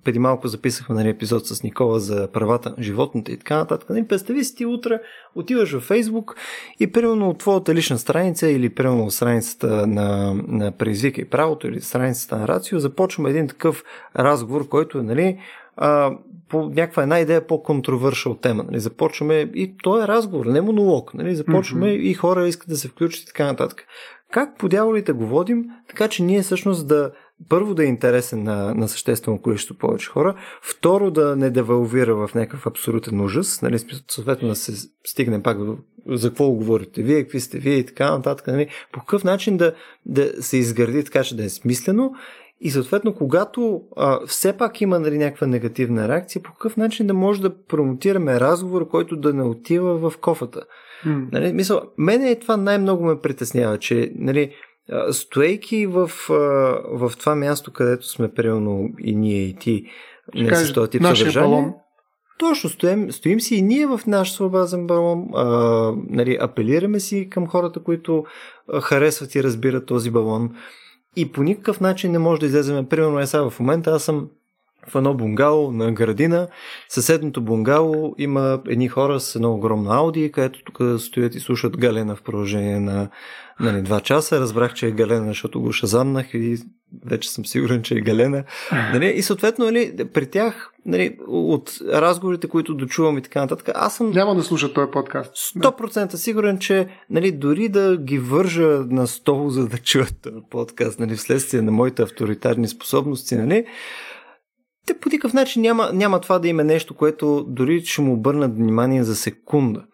преди малко записахме, нали, епизод с Никола за правата на животните и така нататък, нали, представи си ти утре, отиваш във Facebook и примерно от твоята лична страница или примерно от страницата на, на Предизвикай правото или страницата на Рацио започваме един такъв разговор, който е, нали, Uh, по някаква една идея по-контровършъл тема. Нали? Започваме и той е разговор, не монолог. Нали? Започваме mm-hmm. и хора искат да се включат и така нататък. Как по дяволите го водим, така че ние всъщност да първо да е интересен на, на съществено количество повече хора, второ да не девалвира в някакъв абсолютен ужас, нали? Съответно да се стигне пак до за какво говорите вие, какви сте вие и така нататък. Нали? По какъв начин да, да се изгради така, че да е смислено. И съответно, когато а, все пак има, нали, някаква негативна реакция, по какъв начин да може да промотираме разговор, който да не отива в кофата. Mm. Нали, мисъл, мене и това най-много ме притеснява, че, нали, стоейки в, а, в това място, където сме примерно и ние и ти, не с този тип съдържание, точно стоим, стоим си и ние в наш слабазен балон, а, нали, апелираме си към хората, които харесват и разбират този балон. И по никакъв начин не може да излеземе. Примерно е сега в момента, аз съм в едно бунгало на градина. Съседното бунгало има едни хора с едно огромно ауди, където тук стоят и слушат Галена в продължение на, нали, два часа. Разбрах, че е Галена, защото го шазамнах и вече съм сигурен, че е Галена. Нали? И съответно, нали, при тях, нали, от разговорите, които дочувам и така нататък, аз съм... Няма да слушат този подкаст. сто процента сигурен, че, нали, дори да ги вържа на стол, за да чуят този подкаст, нали, вследствие на моите авторитарни способности, нали, те по никакъв начин няма, няма това да има нещо, което дори ще му обърнат внимание за секунда.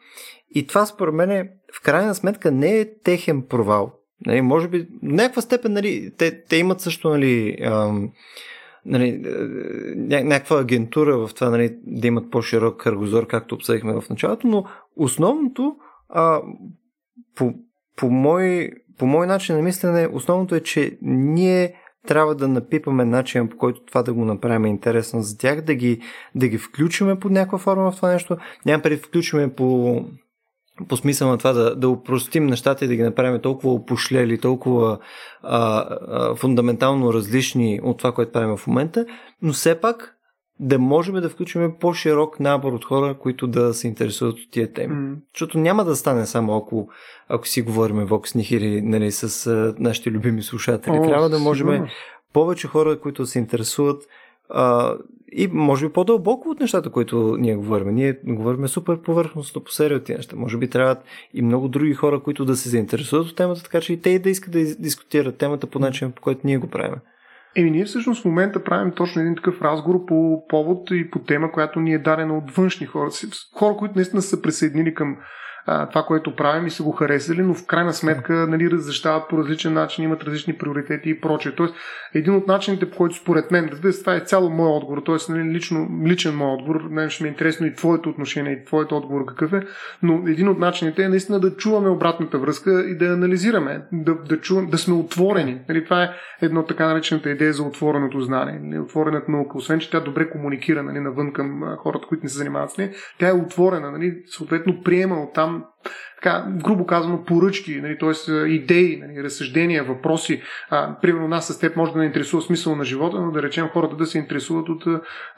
И това според мен в крайна сметка не е техен провал. Нали, може би, в някаква степен, нали, те, те имат също, нали, ам, нали, ня, някаква агентура в това, нали, да имат по-широк кръгозор, както обсъдихме в началото, но основното, а, по, по, мой, по мой начин на мислене, основното е, че ние трябва да напипаме начин, по който това да го направим интересно за тях, да ги, да ги включиме под някаква форма в това нещо. Няма преди да включиме по... по смисъл на това да, да упростим нещата и да ги направим толкова опошлели, толкова а, а, фундаментално различни от това, което правим в момента, но все пак да можем да включим по-широк набор от хора, които да се интересуват от тия теми. Mm. Защото няма да стане само ако, ако си говорим Vox Nihili, нали, с а, нашите любими слушатели. Oh, трябва да можем yeah. повече хора, които се интересуват, а, и може би по-дълбоко от нещата, които ние говорим. Ние говорим супер повърхностно по серия от тези неща. Може би трябват и много други хора, които да се заинтересуват от темата, така че и те и да искат да дискутират темата по начин, по който ние го правим. Еми, ние всъщност в момента правим точно един такъв разговор по повод и по тема, която ни е дадена от външни хора. Хора, които наистина са присъединили към а, това, което правим и са го харесали, но в крайна сметка, нали, разрешават по различен начин, имат различни приоритети и прочее. Тоест, един от начините, по който според мен, разбира се, това е цяло моят отговор, т.е. нали, лично, личен мой отговор, мен ще ми е интересно и твоето отношение, и твоето отговор какъв е, но един от начините е наистина да чуваме обратната връзка и да анализираме, да, да, чувам, да сме отворени. Нали, това е едно така наречената идея за отвореното знание, нали, отворената наука. Освен, че тя добре комуникира, нали, навън към хората, които не се занимават с нея, тя е отворена, нали, съответно приема оттам, така, грубо казано, поръчки, нали, т.е. идеи, нали, разсъждения, въпроси. А, примерно нас с теб може да не интересува смисъл на живота, но да речем хората да се интересуват от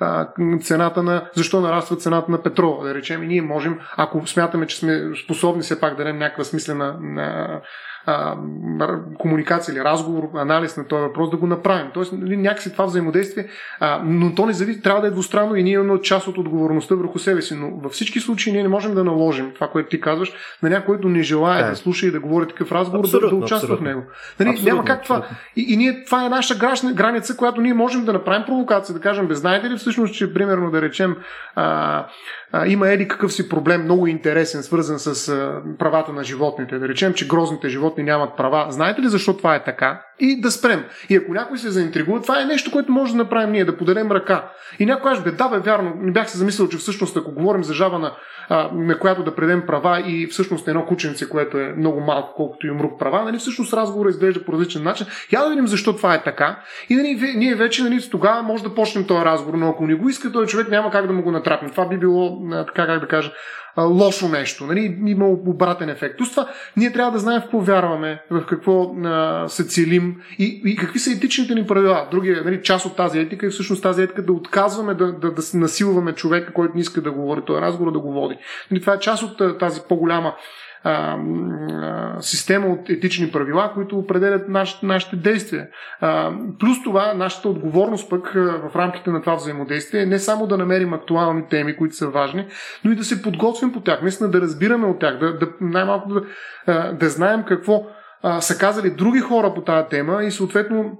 а, цената на... Защо нараства цената на петрола, да речем. И ние можем, ако смятаме, че сме способни все пак да дадем някаква смислена на, а, комуникация или разговор, анализ на този въпрос, да го направим. Тоест, нали, някакси това взаимодействие, а, но то не зависи, трябва да е двустранно и ние имаме част от отговорността върху себе си, но във всички случаи ние не можем да наложим това, което ти казваш, на някой, който не желая да, да слуша и да говори такъв разговор, абсолютно, да, да участва абсолютно в него. Нали, абсолютно, няма как това. И, и ние, това е наша граница, която ние можем да направим провокация, да кажем, бе, знаете ли всъщност, че примерно да речем а, а, има ели какъв си проблем, много интересен, свързан с а, правата на животните. Да речем, че грозните животни нямат права. Знаете ли защо това е така? И да спрем. И ако някой се заинтригува, това е нещо, което може да направим ние, да поделим ръка. И някой каже, бе, да, бе, вярно, не бях се замислил, че всъщност ако говорим за жаба на, а, на която да предем права и всъщност едно кученце, което е много малко, колкото и мрук права, нали, всъщност разговорът изглежда по различен начин. Я да видим защо това е така. И да ни, ние вече, нали, тогава може да почнем този разговор, но ако не го иска, този човек няма как да му го натрапим. Това би било, така как да кажа, лошо нещо. Нали? Има обратен ефект. То с това ние трябва да знаем в какво вярваме, в какво а, се целим и, и какви са етичните ни правила. Другия, нали, част от тази етика и всъщност тази етика да отказваме да, да, да насилваме човека, който не иска да говори този разговор, да го води. Нали? Това е част от тази по-голяма а, а, система от етични правила, които определят наш, нашите действия. А, плюс това, нашата отговорност пък а, в рамките на това взаимодействие е не само да намерим актуални теми, които са важни, но и да се подготвим по тях, наистина да разбираме от тях, да, да, най-малко да, а, да знаем какво а, са казали други хора по тази тема и съответно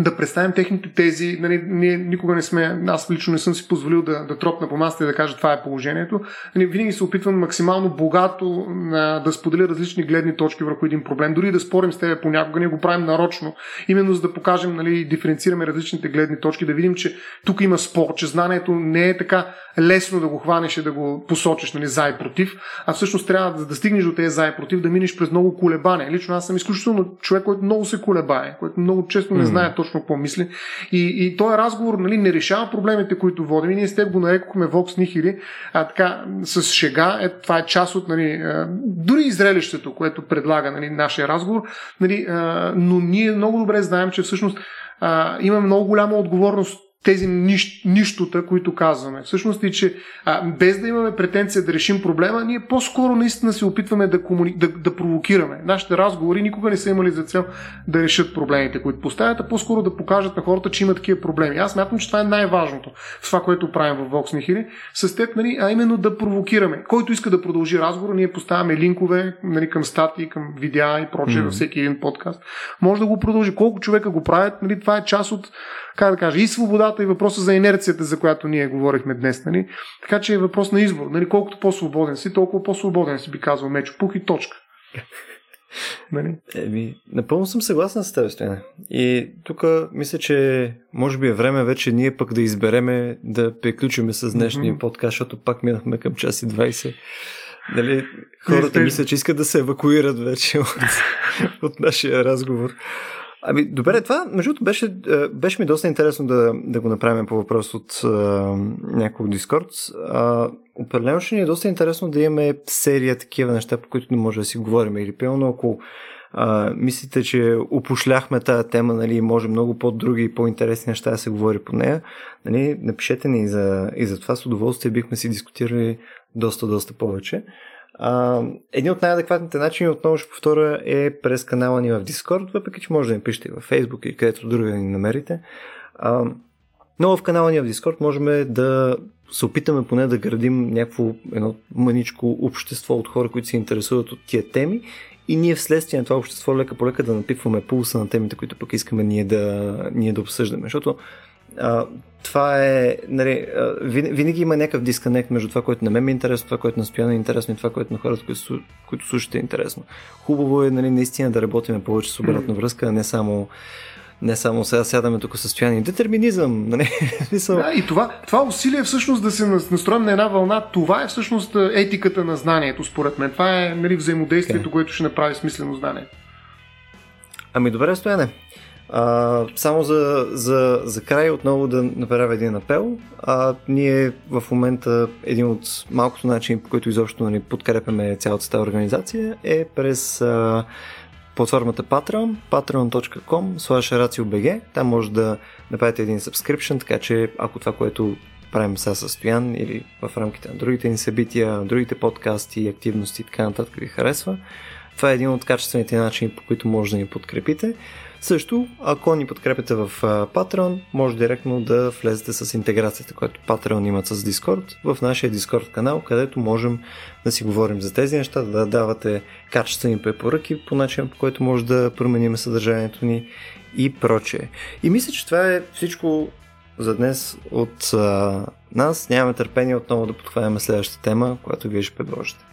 да представим техните тези. Нали, ние никога не сме, аз лично не съм си позволил да, да тропна по масата и да кажа това е положението. Нали, винаги се опитвам максимално богато а, да споделя различни гледни точки върху един проблем. Дори да спорим с тебе понякога, ние го правим нарочно, именно за да покажем, нали, диференцираме различните гледни точки, да видим, че тук има спор, че знанието не е така лесно да го хванеш и да го посочиш, нали, за и против, а всъщност трябва да, да стигнеш до тези за и против, да минеш през много колебане. Лично аз съм изключително човек, който много се колебае, който много често не знае точно какво мисли. И, и този разговор, нали, не решава проблемите, които водим. И ние с теб го нарекохме Vox Nihili, а така с шега. Е, това е част от, нали, дори и зрелището, което предлага, нали, нашия разговор. Нали, а, но ние много добре знаем, че всъщност а, има много голяма отговорност тези нищ, нищота, които казваме. Всъщност и че а, без да имаме претенция да решим проблема, ние по-скоро наистина се опитваме да, комуни... да, да провокираме. Нашите разговори никога не са имали за цел да решат проблемите, които поставят, а по-скоро да покажат на хората, че има такива проблеми. Аз смятам, че това е най-важното в това, което правим в Vox Nihili с теб, нали, а именно да провокираме. Който иска да продължи разговора, ние поставяме линкове, нали, към статии, към видеа и прочее, mm-hmm. във всеки един подкаст. Може да го продължи. Колко човека го правят, нали, това е част от, как да кажа, и свободата, и въпроса за инерцията, за която ние говорихме днес. Нали? Така че е въпрос на избор. Нали? Колкото по-свободен си, толкова по-свободен си, би казал Мечо Пух, и точка. Нали? Еми, напълно съм съгласен с теб, Стояне. И тук мисля, че може би е време вече ние пък да избереме да приключим с днешния mm-hmm. подкаст, защото пак минахме към час и двайсет. Нали? Хората мисля, че искат да се евакуират вече от, от нашия разговор. Ами, добре, това, между другото, беше, беше ми доста интересно да, да го направим по въпрос от а, някой Дискорд. Определено ще ни е доста интересно да имаме серия такива неща, по които не може да си говорим. Или пълно, ако а, мислите, че опошляхме тая тема, нали, може много по-други и по-интересни неща да се говори по нея, нали, напишете ни и за, и за това. С удоволствие бихме си дискутирали доста, доста повече. Uh, един от най-адекватните начини, отново ще повторя, е през канала ни в Discord, въпреки че може да ни пишете и във Facebook и където други ни намерите. Uh, но в канала ни в Discord можем да се опитаме поне да градим някакво едно мъничко общество от хора, които се интересуват от тия теми, и ние вследствие на това общество лека по лека да напипваме пулса на темите, които пък искаме ние да, ние да обсъждаме, защото Uh, това е, нали, uh, вин, винаги има някакъв дисконект между това, което на мен е интересно, това, което на Стояна е интересно, и това, което на хората, които, които слушате е интересно. Хубаво е, нали, наистина да работим повече с обратна връзка, а не само не само сега сядаме тук със Стояна и детерминизъм. Нали? Да, и това, това усилие всъщност да се настроим на една вълна, това е всъщност етиката на знанието, според мен. Това е, нали, взаимодействието, okay. което ще направи смислено знание. Ами добре, Стояне. А, само за, за, за край отново да направя един апел. А, ние в момента един от малкото начини, по който изобщо, нали, подкрепяме цялата тази организация, е през а, платформата Patreon, patreon dot com slash ratio dot b g. Там може да направите един subscription, така че ако това, което правим сега със Стоян или в рамките на другите ни събития, другите подкасти, активности и така нататък ви харесва, това е един от качествените начини, по които може да ни подкрепите. Също, ако ни подкрепите в Patreon, може директно да влезете с интеграцията, която Patreon имат с Discord, в нашия Discord канал, където можем да си говорим за тези неща, да давате качествени препоръки по начин, по който може да променим съдържанието ни и прочее. И мисля, че това е всичко за днес от а, нас. Нямаме търпение отново да подхванем следващата тема, която вие ще предложите.